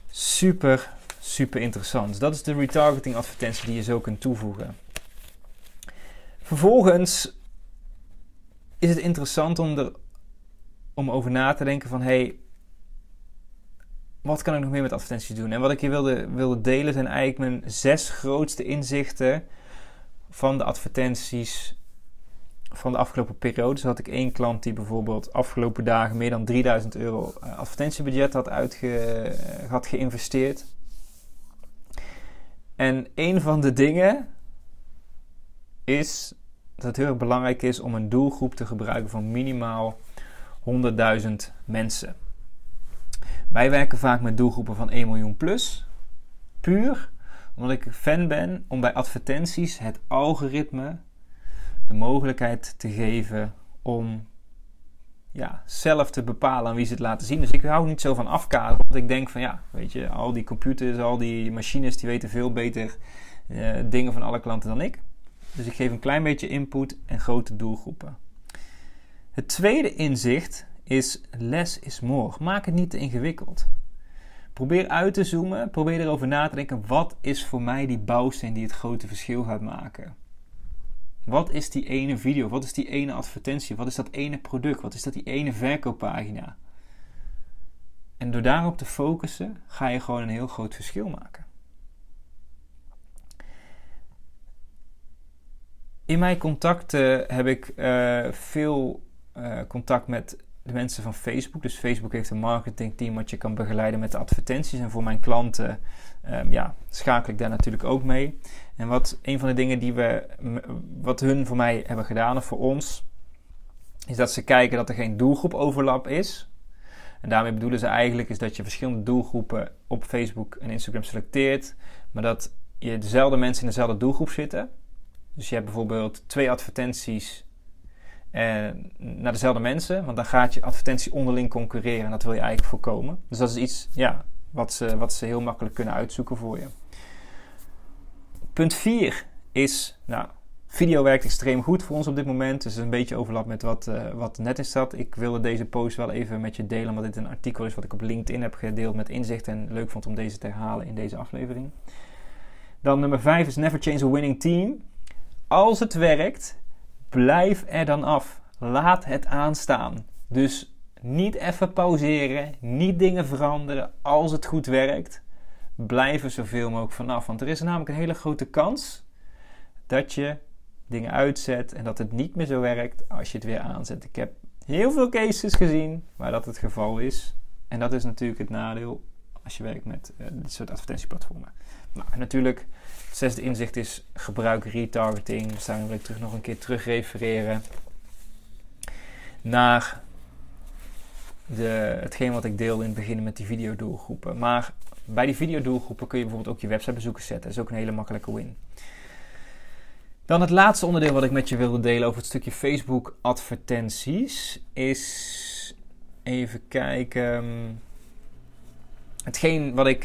super, super interessant. Dat is de retargeting advertentie die je zo kunt toevoegen. Vervolgens is het interessant om over na te denken van, hey, wat kan ik nog meer met advertenties doen? En wat ik je wilde delen zijn eigenlijk mijn 6 grootste inzichten van de advertenties van de afgelopen periode. Dus had ik 1 klant die bijvoorbeeld afgelopen dagen meer dan 3000 euro advertentiebudget had geïnvesteerd. En een van de dingen is dat het heel erg belangrijk is om een doelgroep te gebruiken van minimaal 100.000 mensen. Wij werken vaak met doelgroepen van 1 miljoen plus. Puur omdat ik fan ben om bij advertenties het algoritme de mogelijkheid te geven om zelf te bepalen aan wie ze het laten zien. Dus ik hou niet zo van afkaderen. Want ik denk van weet je, al die computers, al die machines, die weten veel beter dingen van alle klanten dan ik. Dus ik geef een klein beetje input en grote doelgroepen. Het tweede inzicht is less is more. Maak het niet te ingewikkeld. Probeer uit te zoomen. Probeer erover na te denken. Wat is voor mij die bouwsteen die het grote verschil gaat maken? Wat is die ene video? Wat is die ene advertentie? Wat is dat ene product? Wat is dat die ene verkooppagina? En door daarop te focussen ga je gewoon een heel groot verschil maken. In mijn contacten heb ik veel contact met de mensen van Facebook. Dus Facebook heeft een marketingteam wat je kan begeleiden met de advertenties. En voor mijn klanten schakel ik daar natuurlijk ook mee. En wat een van de dingen wat hun voor mij hebben gedaan of voor ons, is dat ze kijken dat er geen doelgroepoverlap is. En daarmee bedoelen ze eigenlijk is dat je verschillende doelgroepen op Facebook en Instagram selecteert, maar dat je dezelfde mensen in dezelfde doelgroep zitten. Dus je hebt bijvoorbeeld 2 advertenties naar dezelfde mensen, want dan gaat je advertentie onderling concurreren en dat wil je eigenlijk voorkomen. Dus dat is iets wat ze heel makkelijk kunnen uitzoeken voor je. Punt 4 is, nou, video werkt extreem goed voor ons op dit moment. Dus een beetje overlap met wat net is dat. Ik wilde deze post wel even met je delen, omdat dit een artikel is wat ik op LinkedIn heb gedeeld met inzicht en leuk vond om deze te herhalen in deze aflevering. Dan nummer 5 is never change a winning team. Als het werkt, blijf er dan af. Laat het aanstaan. Dus niet even pauzeren, niet dingen veranderen. Als het goed werkt, blijf er zoveel mogelijk vanaf. Want er is namelijk een hele grote kans dat je dingen uitzet en dat het niet meer zo werkt als je het weer aanzet. Ik heb heel veel cases gezien waar dat het geval is. En dat is natuurlijk het nadeel als je werkt met dit soort advertentieplatformen. Nou, natuurlijk, het zesde inzicht is gebruik retargeting. Dus daar wil ik nog een keer refereren naar hetgeen wat ik deelde in het begin met die videodoelgroepen. Maar bij die videodoelgroepen kun je bijvoorbeeld ook je websitebezoekers zetten. Dat is ook een hele makkelijke win. Dan het laatste onderdeel wat ik met je wilde delen over het stukje Facebook advertenties is, even kijken, hetgeen wat ik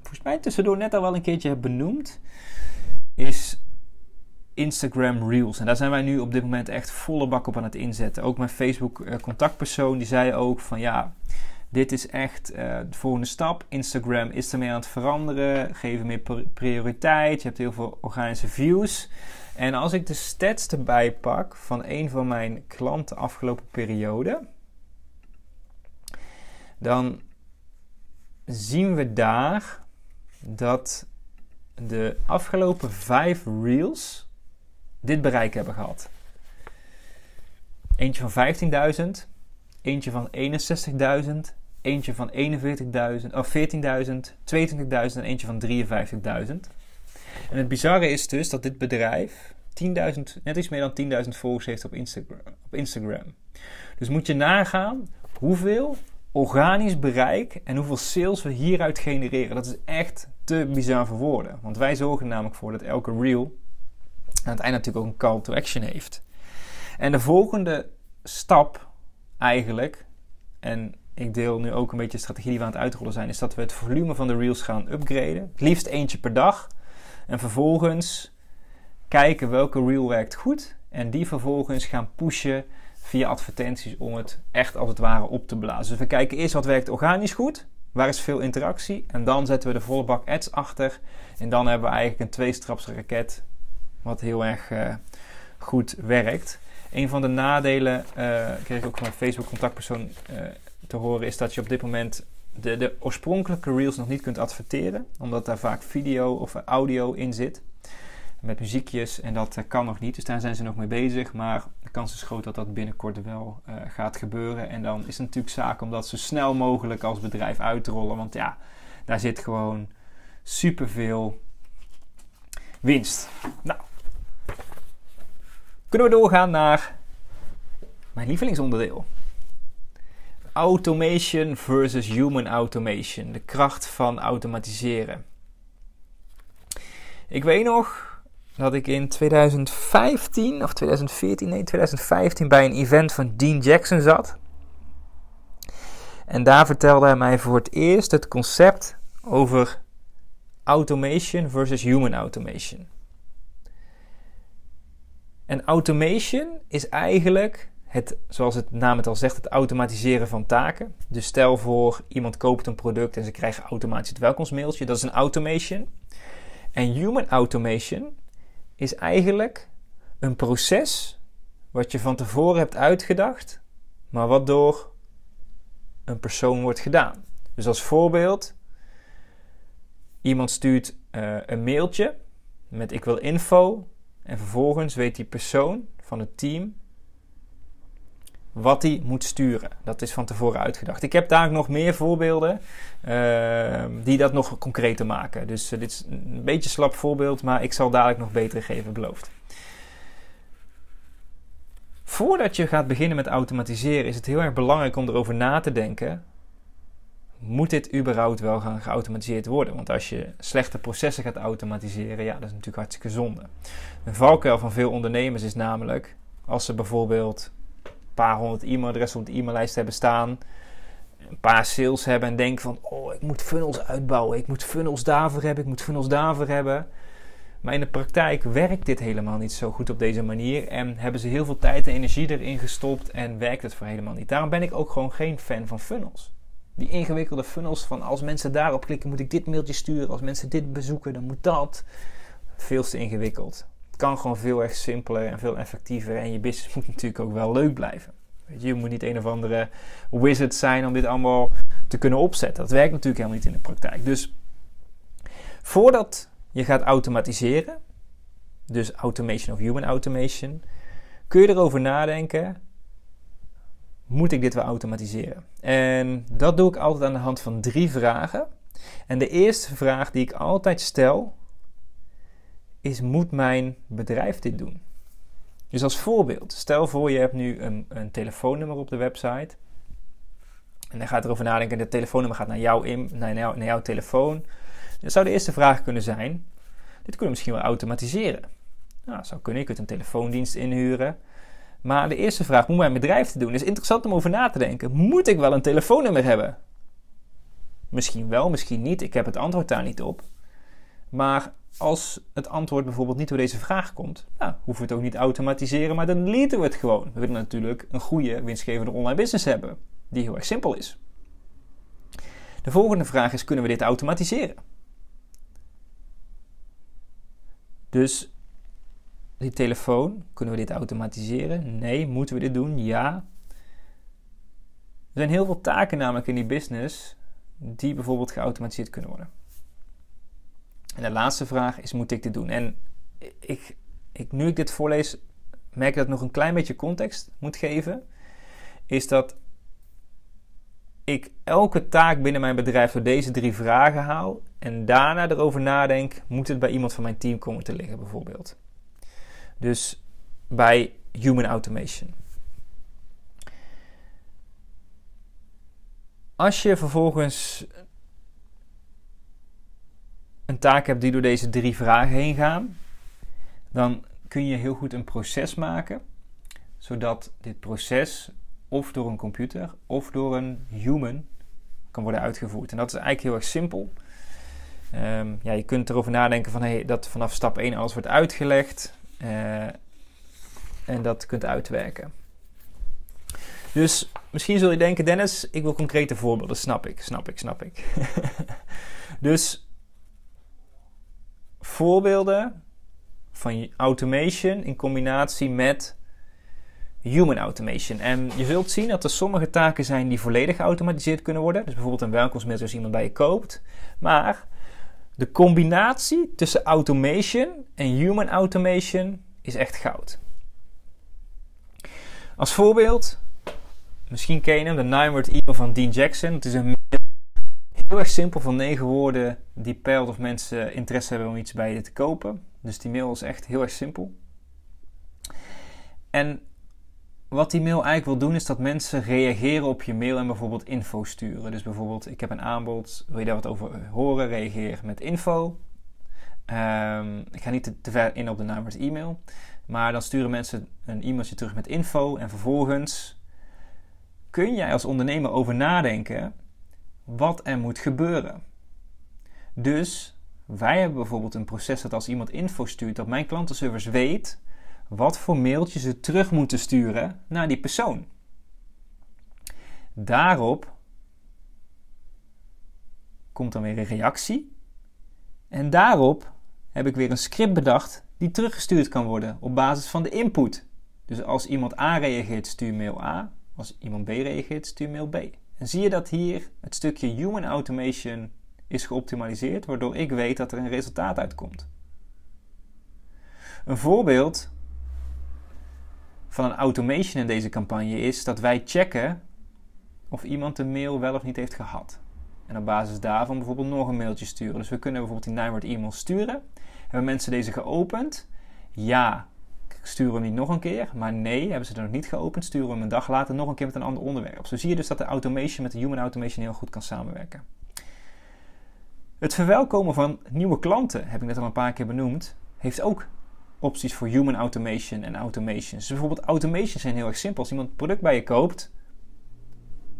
volgens mij tussendoor net al wel een keertje heb benoemd, is Instagram Reels. En daar zijn wij nu op dit moment echt volle bak op aan het inzetten. Ook mijn Facebook contactpersoon die zei ook van ja, dit is echt de volgende stap. Instagram is ermee aan het veranderen. Geven meer prioriteit. Je hebt heel veel organische views. En als ik de stats erbij pak van een van mijn klanten afgelopen periode, dan zien we daar dat de afgelopen 5 reels dit bereik hebben gehad. Eentje van 15.000, eentje van 61.000, eentje van 41.000, of 14.000, 22.000 en eentje van 53.000. En het bizarre is dus dat dit bedrijf 10.000, net iets meer dan 10.000 volgers heeft op Instagram. Dus moet je nagaan hoeveel organisch bereik en hoeveel sales we hieruit genereren. Dat is echt te bizar voor woorden. Want wij zorgen er namelijk voor dat elke reel aan het eind natuurlijk ook een call to action heeft. En de volgende stap eigenlijk, en ik deel nu ook een beetje de strategie die we aan het uitrollen zijn, is dat we het volume van de reels gaan upgraden. Het liefst eentje per dag. En vervolgens kijken welke reel werkt goed. En die vervolgens gaan pushen via advertenties om het echt als het ware op te blazen. Dus we kijken eerst wat werkt organisch goed. Waar is veel interactie? En dan zetten we de volle bak ads achter. En dan hebben we eigenlijk een 2-straps raket wat heel erg goed werkt. Een van de nadelen, kreeg ik ook van mijn Facebook contactpersoon te horen, is dat je op dit moment de oorspronkelijke reels nog niet kunt adverteren. Omdat daar vaak video of audio in zit. Met muziekjes en dat kan nog niet. Dus daar zijn ze nog mee bezig. Maar de kans is groot dat dat binnenkort wel gaat gebeuren. En dan is het natuurlijk zaak om dat zo snel mogelijk als bedrijf uit te rollen. Want ja, daar zit gewoon superveel winst. Nou, kunnen we doorgaan naar mijn lievelingsonderdeel. Automation versus human automation. De kracht van automatiseren. Ik weet nog dat ik in 2015 bij een event van Dean Jackson zat. En daar vertelde hij mij voor het eerst het concept over automation versus human automation. En automation is eigenlijk, zoals het naam het al zegt, het automatiseren van taken. Dus stel voor, iemand koopt een product en ze krijgen automatisch het welkomstmailtje. Dat is een automation. En human automation is eigenlijk een proces wat je van tevoren hebt uitgedacht, maar wat door een persoon wordt gedaan. Dus als voorbeeld, iemand stuurt een mailtje met ik wil info en vervolgens weet die persoon van het team wat hij moet sturen. Dat is van tevoren uitgedacht. Ik heb daar nog meer voorbeelden die dat nog concreter maken. Dus dit is een beetje een slap voorbeeld, maar ik zal dadelijk nog betere geven, beloofd. Voordat je gaat beginnen met automatiseren is het heel erg belangrijk om erover na te denken. Moet dit überhaupt wel gaan geautomatiseerd worden? Want als je slechte processen gaat automatiseren, ja, dat is natuurlijk hartstikke zonde. Een valkuil van veel ondernemers is namelijk als ze bijvoorbeeld een paar honderd e-mailadressen op de e-maillijst hebben staan een paar sales hebben en denken van, oh, ik moet funnels uitbouwen, ik moet funnels daarvoor hebben, ik moet funnels daarvoor hebben. Maar in de praktijk werkt dit helemaal niet zo goed op deze manier en hebben ze heel veel tijd en energie erin gestopt en werkt het voor helemaal niet. Daarom ben ik ook gewoon geen fan van funnels. Die ingewikkelde funnels van als mensen daarop klikken moet ik dit mailtje sturen, als mensen dit bezoeken dan moet dat. Veel te ingewikkeld. Het kan gewoon veel erg simpeler en veel effectiever en je business moet natuurlijk ook wel leuk blijven. Weet je, je moet niet een of andere wizard zijn om dit allemaal te kunnen opzetten. Dat werkt natuurlijk helemaal niet in de praktijk. Dus voordat je gaat automatiseren, dus automation of human automation, kun je erover nadenken, moet ik dit wel automatiseren? En dat doe ik altijd aan de hand van 3 vragen. En de eerste vraag die ik altijd stel is, moet mijn bedrijf dit doen? Dus als voorbeeld, stel voor je hebt nu een telefoonnummer op de website. En dan gaat je erover nadenken, dat telefoonnummer gaat naar jouw telefoon. Dat zou de eerste vraag kunnen zijn, dit kunnen we misschien wel automatiseren. Nou, zou kunnen, je kunt een telefoondienst inhuren. Maar de eerste vraag, moet mijn bedrijf dit doen? Het is interessant om over na te denken, moet ik wel een telefoonnummer hebben? Misschien wel, misschien niet, ik heb het antwoord daar niet op. Maar als het antwoord bijvoorbeeld niet door deze vraag komt, nou, hoeven we het ook niet te automatiseren, maar dan lieten we het gewoon. We willen natuurlijk een goede winstgevende online business hebben, die heel erg simpel is. De volgende vraag is, kunnen we dit automatiseren? Dus die telefoon, kunnen we dit automatiseren? Nee. Moeten we dit doen? Ja. Er zijn heel veel taken namelijk in die business die bijvoorbeeld geautomatiseerd kunnen worden. En de laatste vraag is, moet ik dit doen? En nu ik dit voorlees, merk ik dat ik nog een klein beetje context moet geven. Is dat ik elke taak binnen mijn bedrijf door deze 3 vragen haal. En daarna erover nadenk, moet het bij iemand van mijn team komen te liggen bijvoorbeeld. Dus bij human automation. Als je vervolgens een taak hebt die door deze 3 vragen heen gaan, dan kun je heel goed een proces maken, zodat dit proces of door een computer of door een human kan worden uitgevoerd. En dat is eigenlijk heel erg simpel. Ja, je kunt erover nadenken van, dat vanaf stap 1 alles wordt uitgelegd en dat kunt uitwerken. Dus misschien zul je denken, Dennis, ik wil concrete voorbeelden, snap ik. Dus voorbeelden van automation in combinatie met human automation. En je zult zien dat er sommige taken zijn die volledig geautomatiseerd kunnen worden. Dus bijvoorbeeld een welkomstmail als iemand bij je koopt. Maar de combinatie tussen automation en human automation is echt goud. Als voorbeeld, misschien ken je hem, de 9-word email van Dean Jackson. Het is een mail heel erg simpel van 9 woorden die peilt of mensen interesse hebben om iets bij je te kopen. Dus die mail is echt heel erg simpel. En wat die mail eigenlijk wil doen is dat mensen reageren op je mail en bijvoorbeeld info sturen. Dus bijvoorbeeld, ik heb een aanbod, wil je daar wat over horen? Reageer met info. Ik ga niet te ver in op de naam van de e-mail. Maar dan sturen mensen een e-mailtje terug met info. En vervolgens kun jij als ondernemer over nadenken wat er moet gebeuren. Dus wij hebben bijvoorbeeld een proces dat als iemand info stuurt, dat mijn klantenservice weet wat voor mailtjes ze terug moeten sturen naar die persoon. Daarop komt dan weer een reactie. En daarop heb ik weer een script bedacht die teruggestuurd kan worden op basis van de input. Dus als iemand A reageert, stuur mail A. Als iemand B reageert, stuur mail B. En zie je dat hier het stukje human automation is geoptimaliseerd, waardoor ik weet dat er een resultaat uitkomt. Een voorbeeld van een automation in deze campagne is dat wij checken of iemand de mail wel of niet heeft gehad. En op basis daarvan bijvoorbeeld nog een mailtje sturen. Dus we kunnen bijvoorbeeld die 9-word e-mail sturen. Hebben mensen deze geopend? Ja, sturen we hem niet nog een keer. Maar nee, hebben ze er nog niet geopend, sturen we hem een dag later nog een keer met een ander onderwerp. Zo zie je dus dat de automation met de human automation heel goed kan samenwerken. Het verwelkomen van nieuwe klanten, heb ik net al een paar keer benoemd, heeft ook opties voor human automation en automations. Dus bijvoorbeeld automations zijn heel erg simpel. Als iemand een product bij je koopt,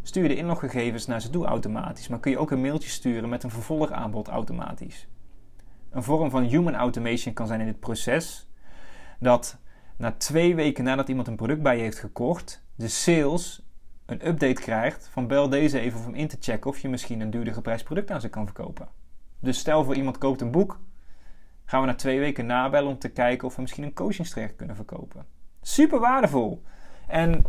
Stuur de inloggegevens naar ze toe automatisch, maar kun je ook een mailtje sturen met een vervolgaanbod automatisch. Een vorm van human automation kan zijn in dit proces dat na 2 weken nadat iemand een product bij je heeft gekocht, de sales een update krijgt van bel deze even om in te checken of je misschien een duurder geprijsd product aan ze kan verkopen. Dus stel voor iemand koopt een boek, gaan we na 2 weken nabellen om te kijken of we misschien een coachingstraject kunnen verkopen. Super waardevol! En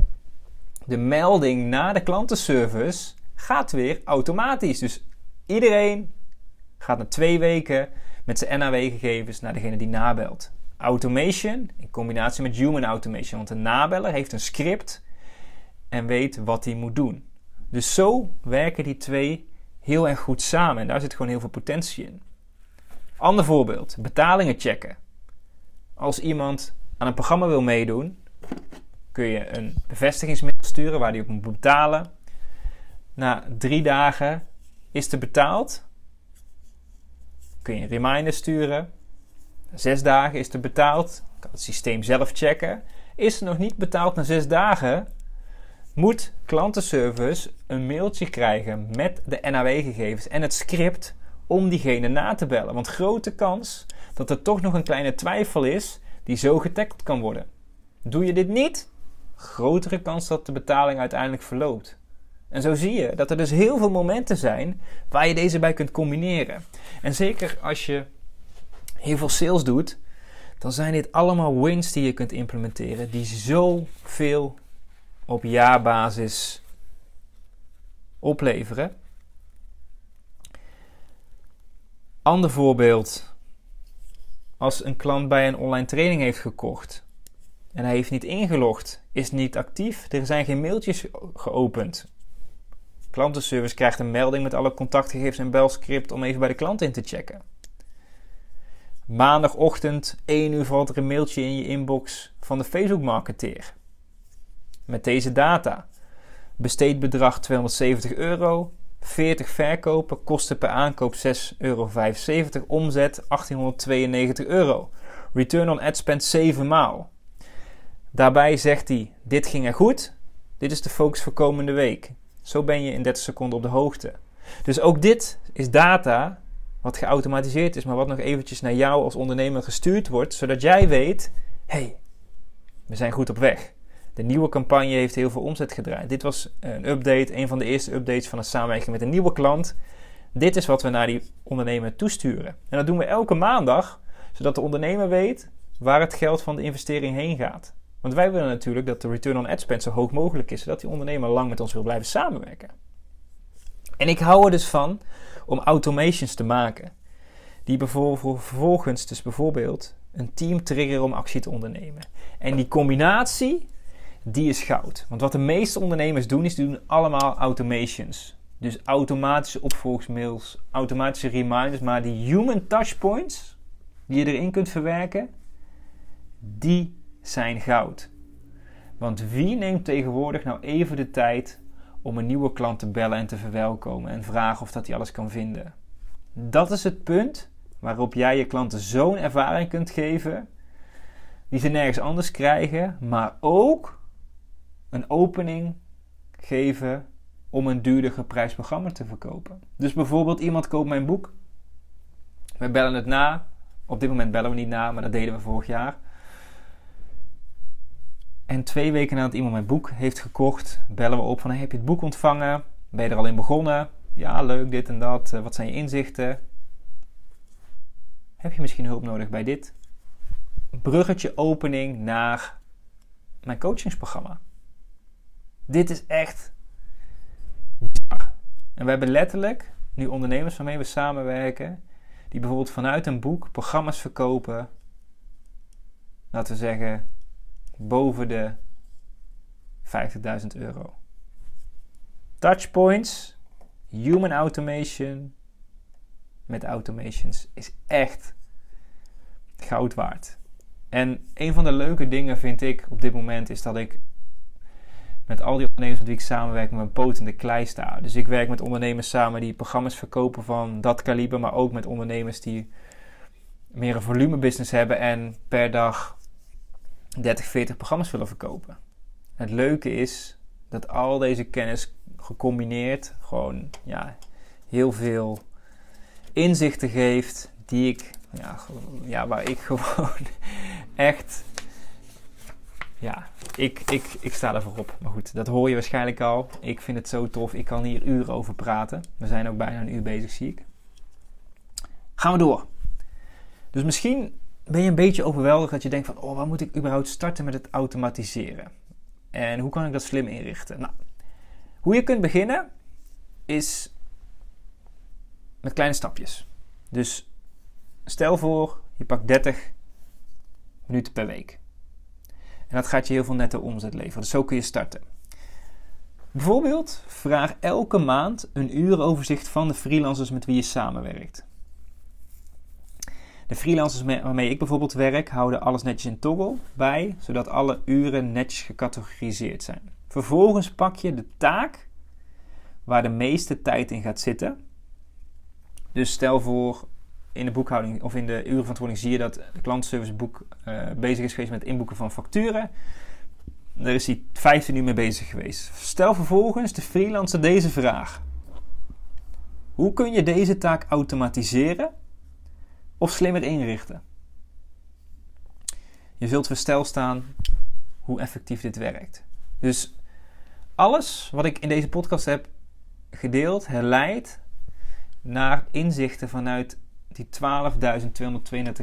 de melding na de klantenservice gaat weer automatisch. Dus iedereen gaat na 2 weken met zijn NAW-gegevens naar degene die nabelt. Automation in combinatie met human automation. Want de nabeller heeft een script en weet wat hij moet doen. Dus zo werken die twee heel erg goed samen. En daar zit gewoon heel veel potentie in. Ander voorbeeld. Betalingen checken. Als iemand aan een programma wil meedoen, kun je een bevestigingsmail sturen waar hij op moet betalen. Na 3 dagen is het betaald. Kun je een reminder sturen. Na 6 dagen is het betaald. Kan het systeem zelf checken. Is er nog niet betaald na 6 dagen, moet klantenservice een mailtje krijgen met de NAW-gegevens en het script om diegene na te bellen. Want grote kans dat er toch nog een kleine twijfel is die zo getackled kan worden. Doe je dit niet, grotere kans dat de betaling uiteindelijk verloopt. En zo zie je dat er dus heel veel momenten zijn waar je deze bij kunt combineren. En zeker als je heel veel sales doet, dan zijn dit allemaal wins die je kunt implementeren die zoveel op jaarbasis opleveren. Ander voorbeeld. Als een klant bij een online training heeft gekocht en hij heeft niet ingelogd, is niet actief, er zijn geen mailtjes geopend. Klantenservice krijgt een melding met alle contactgegevens en belscript om even bij de klant in te checken. Maandagochtend, 1 uur valt er een mailtje in je inbox van de Facebook-marketeer. Met deze data. Besteedbedrag €270, 40 verkopen, kosten per aankoop €6,75, omzet €1892. Return on ad spend 7 maal. Daarbij zegt hij, dit ging er goed, dit is de focus voor komende week. Zo ben je in 30 seconden op de hoogte. Dus ook dit is data wat geautomatiseerd is, maar wat nog eventjes naar jou als ondernemer gestuurd wordt, zodat jij weet, hey, we zijn goed op weg. De nieuwe campagne heeft heel veel omzet gedraaid. Dit was een update, een van de eerste updates van een samenwerking met een nieuwe klant. Dit is wat we naar die ondernemer toesturen. En dat doen we elke maandag, zodat de ondernemer weet waar het geld van de investering heen gaat. Want wij willen natuurlijk dat de return on ad spend zo hoog mogelijk is, zodat die ondernemer lang met ons wil blijven samenwerken. En ik hou er dus van om automations te maken, die vervolgens dus bijvoorbeeld een team triggeren om actie te ondernemen. En die combinatie, die is goud. Want wat de meeste ondernemers doen, is die doen allemaal automations. Dus automatische opvolgsmails, automatische reminders, maar die human touchpoints die je erin kunt verwerken, die zijn goud. Want wie neemt tegenwoordig nou even de tijd om een nieuwe klant te bellen en te verwelkomen en vragen of dat hij alles kan vinden? Dat is het punt waarop jij je klanten zo'n ervaring kunt geven die ze nergens anders krijgen, maar ook een opening geven om een duurder geprijsd programma te verkopen. Dus bijvoorbeeld iemand koopt mijn boek. We bellen het na. Op dit moment bellen we niet na, maar dat deden we vorig jaar. En 2 weken nadat iemand mijn boek heeft gekocht, bellen we op van, hey, heb je het boek ontvangen? Ben je er al in begonnen? Ja, leuk, dit en dat. Wat zijn je inzichten? Heb je misschien hulp nodig bij dit? Bruggetje opening naar mijn coachingsprogramma. Dit is echt bizar. En we hebben letterlijk nu ondernemers waarmee we samenwerken, die bijvoorbeeld vanuit een boek programma's verkopen, laten we zeggen, boven de €50.000. Touchpoints, human automation met automations is echt goud waard. En een van de leuke dingen vind ik op dit moment is dat ik met al die ondernemers met wie ik samenwerk met mijn poot in de klei sta. Dus ik werk met ondernemers samen die programma's verkopen van dat kaliber, maar ook met ondernemers die meer een volumebusiness hebben en per dag 30, 40 programma's willen verkopen. Het leuke is dat al deze kennis gecombineerd gewoon ja, heel veel inzichten geeft die ik, waar ik gewoon echt, ik sta daarvoor op. Maar goed, dat hoor je waarschijnlijk al. Ik vind het zo tof. Ik kan hier uren over praten. We zijn ook bijna een uur bezig, zie ik. Gaan we door. Dus misschien ben je een beetje overweldigd dat je denkt van, waar moet ik überhaupt starten met het automatiseren? En hoe kan ik dat slim inrichten? Nou, hoe je kunt beginnen is met kleine stapjes. Dus stel voor, je pakt 30 minuten per week. En dat gaat je heel veel netto omzet leveren. Dus zo kun je starten. Bijvoorbeeld, vraag elke maand een uurenoverzicht van de freelancers met wie je samenwerkt. De freelancers waarmee ik bijvoorbeeld werk, houden alles netjes in Toggle bij, zodat alle uren netjes gecategoriseerd zijn. Vervolgens pak je de taak waar de meeste tijd in gaat zitten. Dus stel voor, in de boekhouding of in de urenverantwoording zie je dat de klantenserviceboek bezig is geweest met het inboeken van facturen. Daar is hij 15 uur mee bezig geweest. Stel vervolgens de freelancer deze vraag. Hoe kun je deze taak automatiseren of slimmer inrichten? Je zult weer stilstaan hoe effectief dit werkt. Dus alles wat ik in deze podcast heb gedeeld, herleidt naar inzichten vanuit die 12.232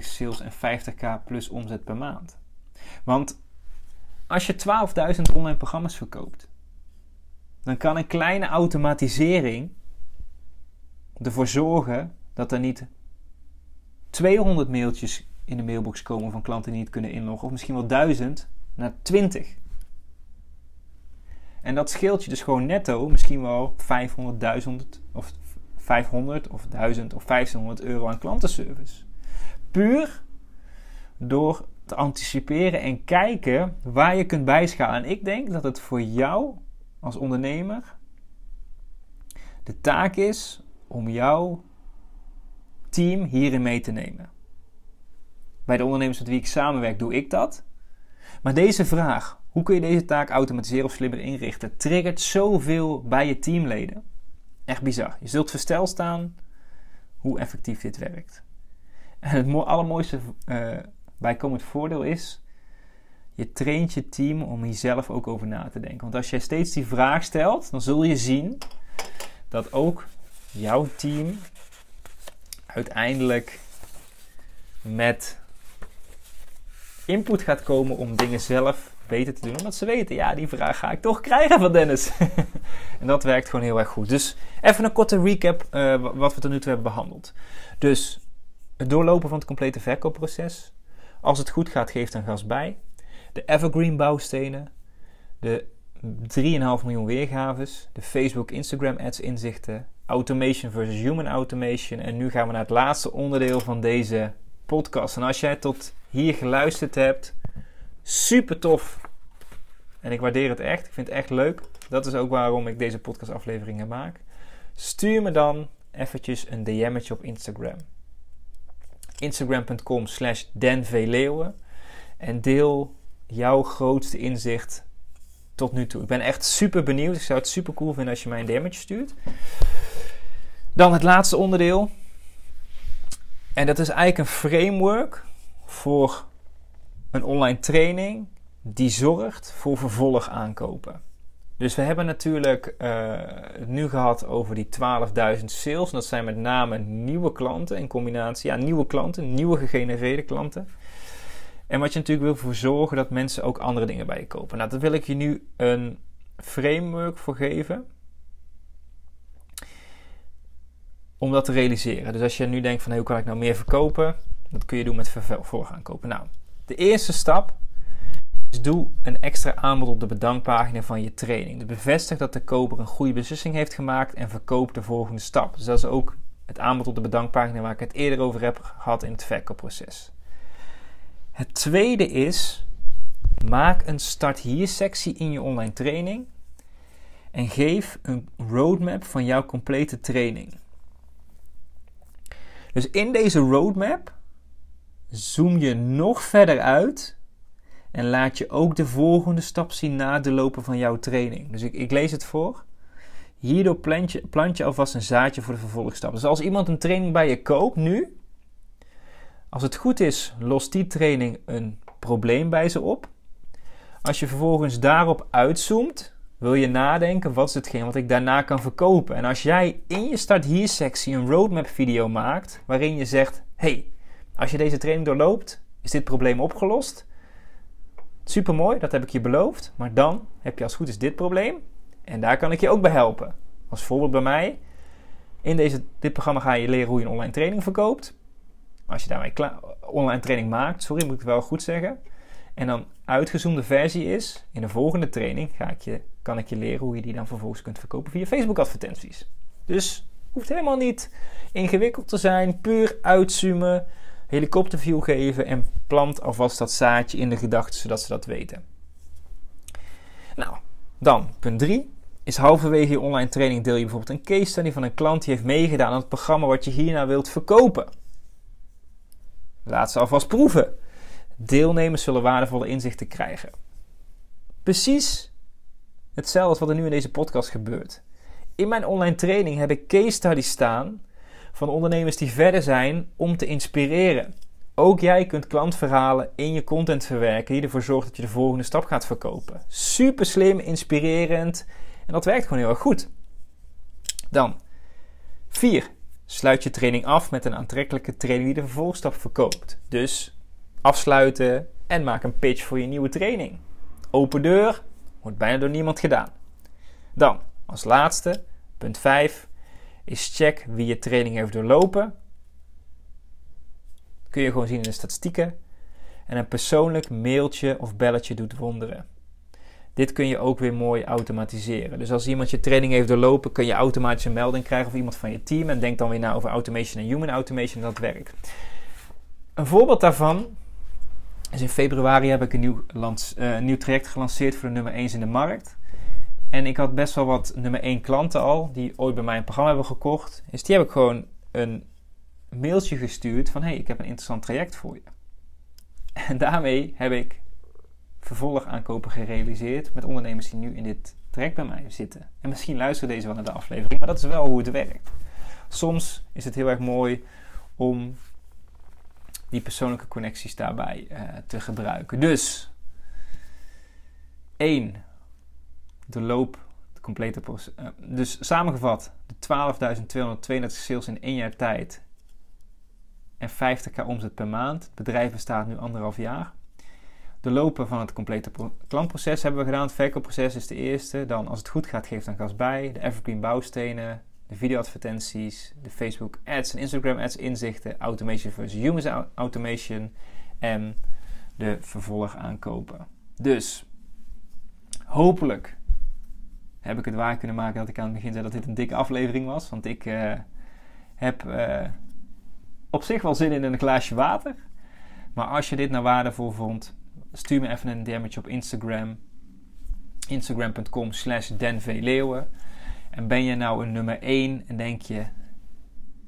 sales en 50k plus omzet per maand. Want als je 12.000 online programma's verkoopt, dan kan een kleine automatisering ervoor zorgen dat er niet 200 mailtjes in de mailbox komen van klanten die niet kunnen inloggen, of misschien wel 1000 naar 20. En dat scheelt je dus gewoon netto misschien wel 500 of 1000 of 1500 euro aan klantenservice. Puur door te anticiperen en kijken waar je kunt bijschalen. En ik denk dat het voor jou als ondernemer de taak is om jouw team hierin mee te nemen. Bij de ondernemers met wie ik samenwerk doe ik dat. Maar deze vraag, hoe kun je deze taak automatiseren of slimmer inrichten, triggert zoveel bij je teamleden. Echt bizar. Je zult versteld staan hoe effectief dit werkt. En het allermooiste bijkomend voordeel is, je traint je team om hier zelf ook over na te denken. Want als jij steeds die vraag stelt, dan zul je zien dat ook jouw team uiteindelijk met input gaat komen om dingen zelf beter te doen. Omdat ze weten, ja, die vraag ga ik toch krijgen van Dennis. En dat werkt gewoon heel erg goed. Dus even een korte recap wat we tot nu toe hebben behandeld. Dus het doorlopen van het complete verkoopproces. Als het goed gaat, geeft een gas bij. De evergreen bouwstenen. De 3,5 miljoen weergaves. De Facebook Instagram ads inzichten. Automation versus human automation. En nu gaan we naar het laatste onderdeel van deze podcast. En als jij tot hier geluisterd hebt, super tof. En ik waardeer het echt. Ik vind het echt leuk. Dat is ook waarom ik deze podcastafleveringen maak. Stuur me dan eventjes een DM'tje op Instagram. Instagram.com/DenVLeeuwen. En deel jouw grootste inzicht tot nu toe. Ik ben echt super benieuwd. Ik zou het super cool vinden als je mij een DM'tje stuurt. Dan het laatste onderdeel. En dat is eigenlijk een framework voor een online training die zorgt voor vervolg aankopen. Dus we hebben natuurlijk het nu gehad over die 12.000 sales. Dat zijn met name nieuwe klanten in combinatie. Ja, nieuwe klanten, nieuwe gegenereerde klanten. En wat je natuurlijk wil voor zorgen dat mensen ook andere dingen bij je kopen. Nou, daar wil ik je nu een framework voor geven. Om dat te realiseren. Dus als je nu denkt van, hoe kan ik nou meer verkopen? Dat kun je doen met vervolg aankopen. Nou, de eerste stap is doe een extra aanbod op de bedankpagina van je training. Dus bevestig dat de koper een goede beslissing heeft gemaakt en verkoop de volgende stap. Dus dat is ook het aanbod op de bedankpagina waar ik het eerder over heb gehad in het verkoopproces. Het tweede is, maak een start hier sectie in je online training en geef een roadmap van jouw complete training. Dus in deze roadmap zoom je nog verder uit En laat je ook de volgende stap zien na de lopen van jouw training. Dus ik lees het voor. Hierdoor plant je alvast een zaadje voor de vervolgstap. Dus als iemand een training bij je koopt nu, als het goed is, lost die training een probleem bij ze op. Als je vervolgens daarop uitzoomt, wil je nadenken, wat is hetgeen wat ik daarna kan verkopen? En als jij in je Start Hier sectie een roadmap video maakt, waarin je zegt, hey, als je deze training doorloopt, is dit probleem opgelost? Supermooi, dat heb ik je beloofd. Maar dan heb je als het goed is dit probleem. En daar kan ik je ook bij helpen. Als voorbeeld bij mij. In dit programma ga je leren hoe je een online training verkoopt. Als je daarmee online training maakt. Sorry, moet ik het wel goed zeggen. En dan uitgezoomde versie is. In de volgende training kan ik je leren hoe je die dan vervolgens kunt verkopen via Facebook advertenties. Dus hoeft helemaal niet ingewikkeld te zijn. Puur uitzoomen. Helikopterview geven en plant alvast dat zaadje in de gedachten, zodat ze dat weten. Nou, dan punt 3 is halverwege je online training deel je bijvoorbeeld een case study van een klant die heeft meegedaan aan het programma wat je hierna wilt verkopen. Laat ze alvast proeven. Deelnemers zullen waardevolle inzichten krijgen. Precies hetzelfde als wat er nu in deze podcast gebeurt. In mijn online training heb ik case studies staan van ondernemers die verder zijn om te inspireren. Ook jij kunt klantverhalen in je content verwerken die ervoor zorgt dat je de volgende stap gaat verkopen. Super slim, inspirerend en dat werkt gewoon heel erg goed. Dan 4. Sluit je training af met een aantrekkelijke training die de vervolgstap verkoopt. Dus afsluiten en maak een pitch voor je nieuwe training. Open deur, wordt bijna door niemand gedaan. Dan als laatste, punt 5. Is check wie je training heeft doorlopen. Kun je gewoon zien in de statistieken. En een persoonlijk mailtje of belletje doet wonderen. Dit kun je ook weer mooi automatiseren. Dus als iemand je training heeft doorlopen, kun je automatisch een melding krijgen of iemand van je team. En denk dan weer na over automation en human automation en dat werkt. Een voorbeeld daarvan is in februari heb ik een nieuw traject gelanceerd voor de nummer 1 in de markt. En ik had best wel wat nummer 1 klanten al, die ooit bij mij een programma hebben gekocht. Dus die heb ik gewoon een mailtje gestuurd van, hey, ik heb een interessant traject voor je. En daarmee heb ik vervolgaankopen gerealiseerd met ondernemers die nu in dit traject bij mij zitten. En misschien luisteren deze wel naar de aflevering, maar dat is wel hoe het werkt. Soms is het heel erg mooi om die persoonlijke connecties daarbij te gebruiken. Dus, 1... Dus samengevat, de 12.232 sales in 1 jaar tijd en 50.000 omzet per maand. Het bedrijf bestaat nu 1,5 jaar. De lopen van het complete klantproces hebben we gedaan. Het verkoopproces is de eerste. Dan als het goed gaat, geeft dan gas bij. De evergreen bouwstenen, de videoadvertenties, de Facebook ads en Instagram ads inzichten. Automation versus human automation en de vervolg aankopen. Dus, hopelijk heb ik het waar kunnen maken dat ik aan het begin zei dat dit een dikke aflevering was. Want ik heb op zich wel zin in een glaasje water. Maar als je dit nou waardevol vond, stuur me even een DM'tje op Instagram. Instagram.com/DenVLeeuwen. En ben je nou een nummer 1 en denk je,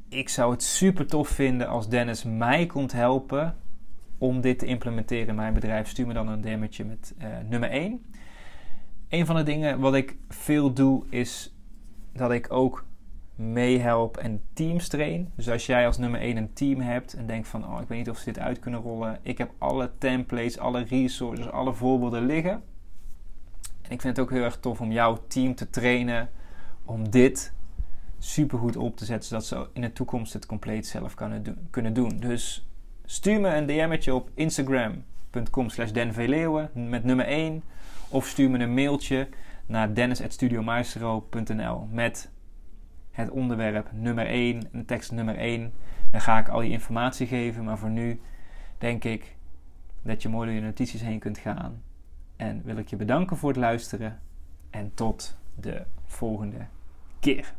ik zou het super tof vinden als Dennis mij komt helpen om dit te implementeren in mijn bedrijf. Stuur me dan een DM'tje met nummer 1. Een van de dingen wat ik veel doe is dat ik ook meehelp en teams train. Dus als jij als nummer 1 een team hebt en denkt van, oh, ik weet niet of ze dit uit kunnen rollen. Ik heb alle templates, alle resources, alle voorbeelden liggen. En ik vind het ook heel erg tof om jouw team te trainen om dit supergoed op te zetten. Zodat ze in de toekomst het compleet zelf kunnen doen. Dus stuur me een DM'tje op Instagram.com/DenVLeeuwen met nummer 1. Of stuur me een mailtje naar dennis@studiomaestro.nl met het onderwerp nummer 1, de tekst nummer 1. Dan ga ik al je informatie geven. Maar voor nu denk ik dat je mooi door je notities heen kunt gaan. En wil ik je bedanken voor het luisteren. En tot de volgende keer.